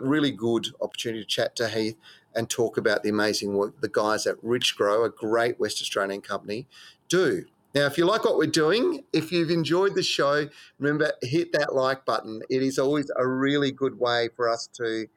really good opportunity to chat to Heath and talk about the amazing work the guys at Rich Grow, a great West Australian company, do. Now, if you like what we're doing, if you've enjoyed the show, remember, hit that like button. It is always a really good way for us to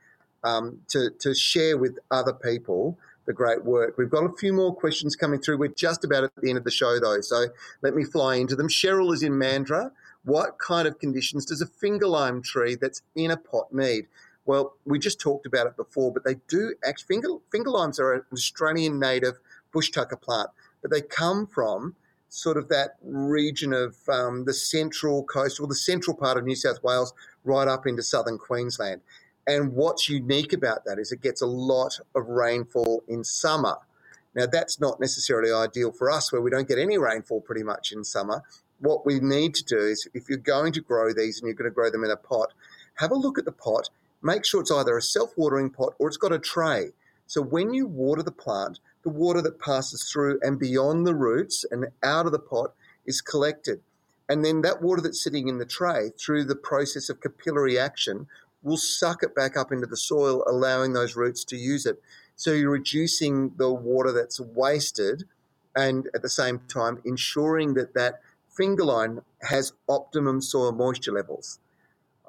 share with other people the great work. We've got a few more questions coming through. We're just about at the end of the show, though, so let me fly into them. Cheryl is in Mandurah. What kind of conditions does a finger lime tree that's in a pot need? Well, we just talked about it before, but they do actually, finger limes are an Australian native bush tucker plant, but they come from sort of that region of the central coast, or the central part of New South Wales, right up into southern Queensland. And what's unique about that is it gets a lot of rainfall in summer. Now, that's not necessarily ideal for us, where we don't get any rainfall pretty much in summer. What we need to do is, if you're going to grow these and you're going to grow them in a pot, have a look at the pot, make sure it's either a self-watering pot or it's got a tray. So when you water the plant, the water that passes through and beyond the roots and out of the pot is collected. And then that water that's sitting in the tray, through the process of capillary action, will suck it back up into the soil, allowing those roots to use it. So you're reducing the water that's wasted, and at the same time ensuring that that finger line has optimum soil moisture levels.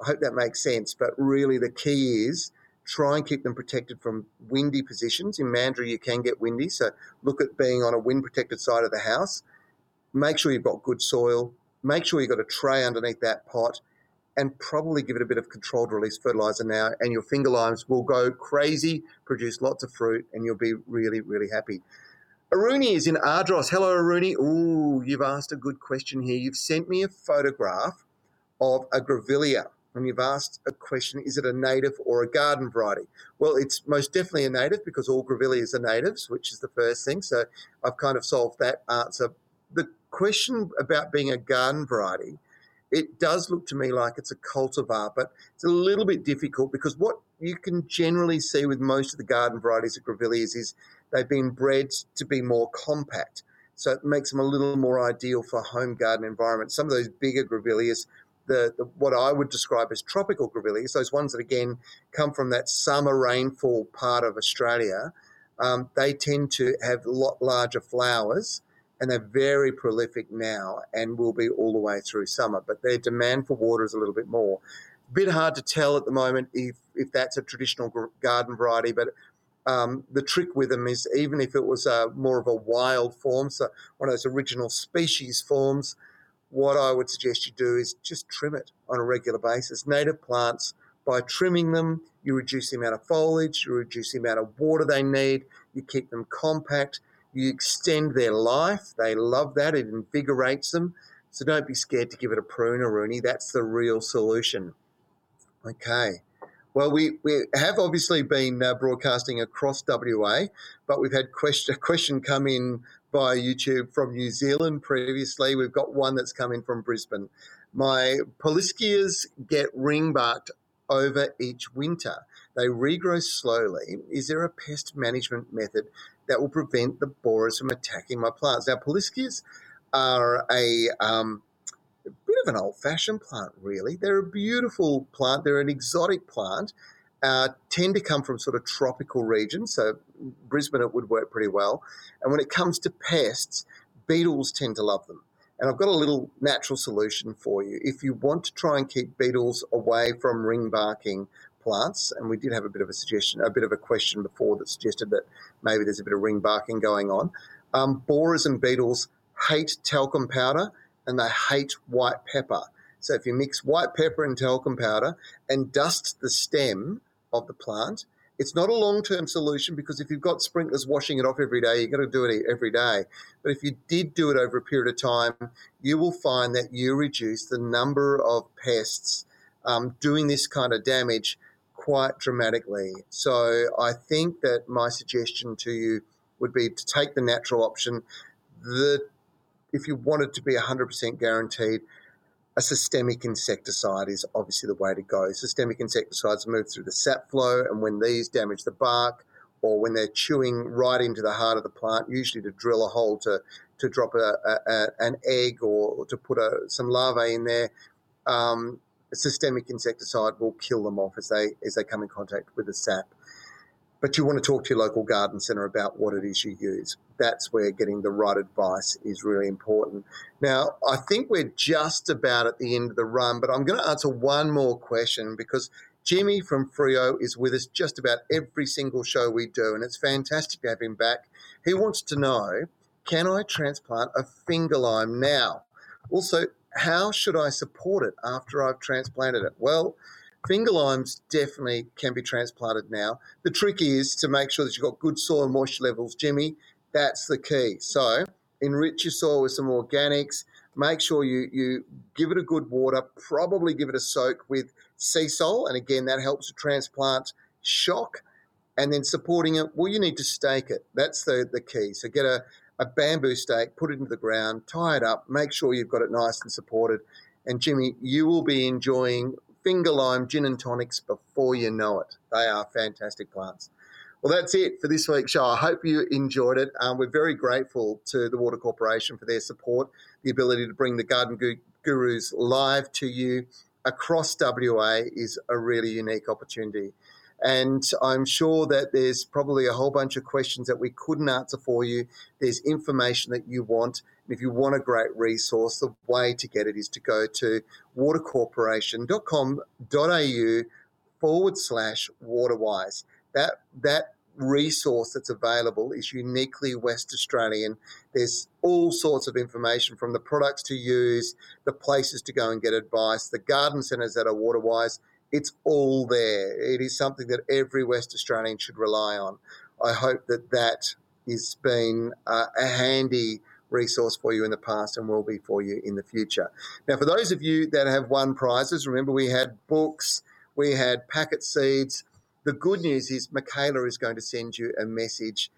I hope that makes sense, but really the key is try and keep them protected from windy positions. In Mandurah you can get windy, so look at being on a wind-protected side of the house. Make sure you've got good soil. Make sure you've got a tray underneath that pot, and probably give it a bit of controlled release fertiliser now, and your finger limes will go crazy, produce lots of fruit, and you'll be really, really happy. Aruni is in Ardros. Hello, Aruni. Ooh, you've asked a good question here. You've sent me a photograph of a grevillea, and you've asked a question, is it a native or a garden variety? Well, it's most definitely a native, because all grevilleas are natives, which is the first thing, so I've kind of solved that answer. The question about being a garden variety, it does look to me like it's a cultivar, but it's a little bit difficult, because what you can generally see with most of the garden varieties of grevilleas is they've been bred to be more compact. So it makes them a little more ideal for home garden environments. Some of those bigger grevilleas, the what I would describe as tropical grevilleas, those ones that, again, come from that summer rainfall part of Australia, they tend to have a lot larger flowers. And they're very prolific now and will be all the way through summer. But their demand for water is a little bit more. A bit hard to tell at the moment if that's a traditional garden variety. But the trick with them is, even if it was more of a wild form, so one of those original species forms, what I would suggest you do is just trim it on a regular basis. Native plants, by trimming them, you reduce the amount of foliage, you reduce the amount of water they need, you keep them compact. You extend their life. They love that. It invigorates them. So don't be scared to give it a prune, Aruni. That's the real solution. Okay. Well, we have obviously been broadcasting across WA, but we've had a question come in via YouTube from New Zealand previously. We've got one that's come in from Brisbane. My polischias get ringbarked over each winter. They regrow slowly. Is there a pest management method that will prevent the borers from attacking my plants? Now, polischias are a bit of an old-fashioned plant, really. They're a beautiful plant. They're an exotic plant, tend to come from sort of tropical regions. So Brisbane, it would work pretty well. And when it comes to pests, beetles tend to love them. And I've got a little natural solution for you. If you want to try and keep beetles away from ring-barking plants, and we did have a bit of a suggestion, a bit of a question before that suggested that maybe there's a bit of ring-barking going on. Borers and beetles hate talcum powder and they hate white pepper. So if you mix white pepper and talcum powder and dust the stem of the plant, it's not a long-term solution because if you've got sprinklers washing it off every day, you've got to do it every day. But if you did do it over a period of time, you will find that you reduce the number of pests doing this kind of damage quite dramatically. So I think that my suggestion to you would be to take the natural option. If you want it to be 100% guaranteed, a systemic insecticide is obviously the way to go. Systemic insecticides move through the sap flow, and when these damage the bark or when they're chewing right into the heart of the plant, usually to drill a hole to drop an egg or to put some larvae in there, a systemic insecticide will kill them off as they come in contact with the sap. But you want to talk to your local garden centre about what it is you use. That's where getting the right advice is really important. Now, I think we're just about at the end of the run, but I'm going to answer one more question because Jimmy from Frio is with us just about every single show we do, and it's fantastic to have him back. He wants to know, can I transplant a finger lime now? Also, how should I support it after I've transplanted it? Well, finger limes definitely can be transplanted now. The trick is to make sure that you've got good soil moisture levels, Jimmy. That's the key. So enrich your soil with some organics. Make sure you give it a good water. Probably give it a soak with sea salt. And again, that helps to transplant shock. And then supporting it, well, you need to stake it. That's the key. So get a bamboo stake, put it into the ground, tie it up, make sure you've got it nice and supported. And Jimmy, you will be enjoying finger lime gin and tonics before you know it. They are fantastic plants. Well, that's it for this week's show. I hope you enjoyed it. We're very grateful to the Water Corporation for their support, the ability to bring the Garden Gurus live to you across WA is a really unique opportunity. And I'm sure that there's probably a whole bunch of questions that we couldn't answer for you. There's information that you want. And if you want a great resource, the way to get it is to go to watercorporation.com.au/Waterwise. That resource that's available is uniquely West Australian. There's all sorts of information from the products to use, the places to go and get advice, the garden centres that are Waterwise. It's all there. It is something that every West Australian should rely on. I hope that has been a handy resource for you in the past and will be for you in the future. Now, for those of you that have won prizes, remember we had books, we had packet seeds. The good news is Michaela is going to send you a message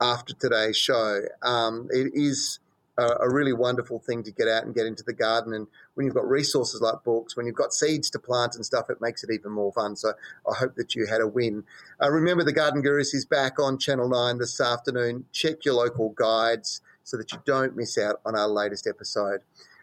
after today's show. It is a really wonderful thing to get out and get into the garden. And when you've got resources like books, when you've got seeds to plant and stuff, it makes it even more fun. So I hope that you had a win. Remember, The Garden Gurus is back on Channel 9 this afternoon. Check your local guides so that you don't miss out on our latest episode.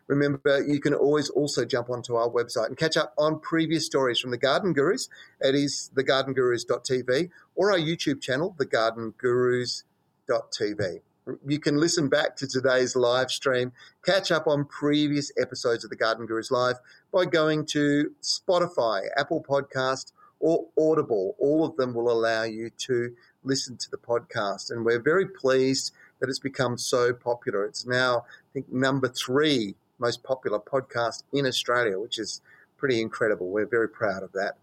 Remember, you can always also jump onto our website and catch up on previous stories from The Garden Gurus. It is thegardengurus.tv or our YouTube channel, thegardengurus.tv. You can listen back to today's live stream, catch up on previous episodes of The Garden Gurus Live by going to Spotify, Apple Podcast, or Audible. All of them will allow you to listen to the podcast. And we're very pleased that it's become so popular. It's now, I think, number 3 most popular podcast in Australia, which is pretty incredible. We're very proud of that.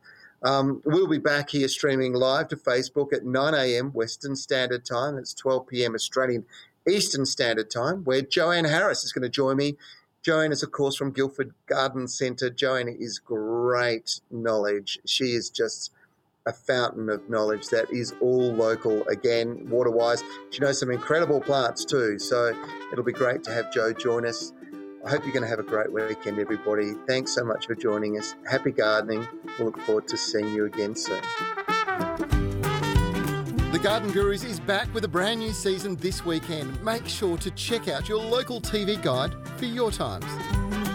We'll be back here streaming live to Facebook at 9 a.m. Western Standard Time. It's 12 p.m. Australian Eastern Standard Time, where Joanne Harris is going to join me. Joanne is, of course, from Guildford Garden Centre. Joanne is great knowledge. She is just a fountain of knowledge that is all local, again, Waterwise. She knows some incredible plants too, so it'll be great to have Jo join us. I hope you're going to have a great weekend, everybody. Thanks so much for joining us. Happy gardening. We'll look forward to seeing you again soon. The Garden Gurus is back with a brand new season this weekend. Make sure to check out your local TV guide for your times.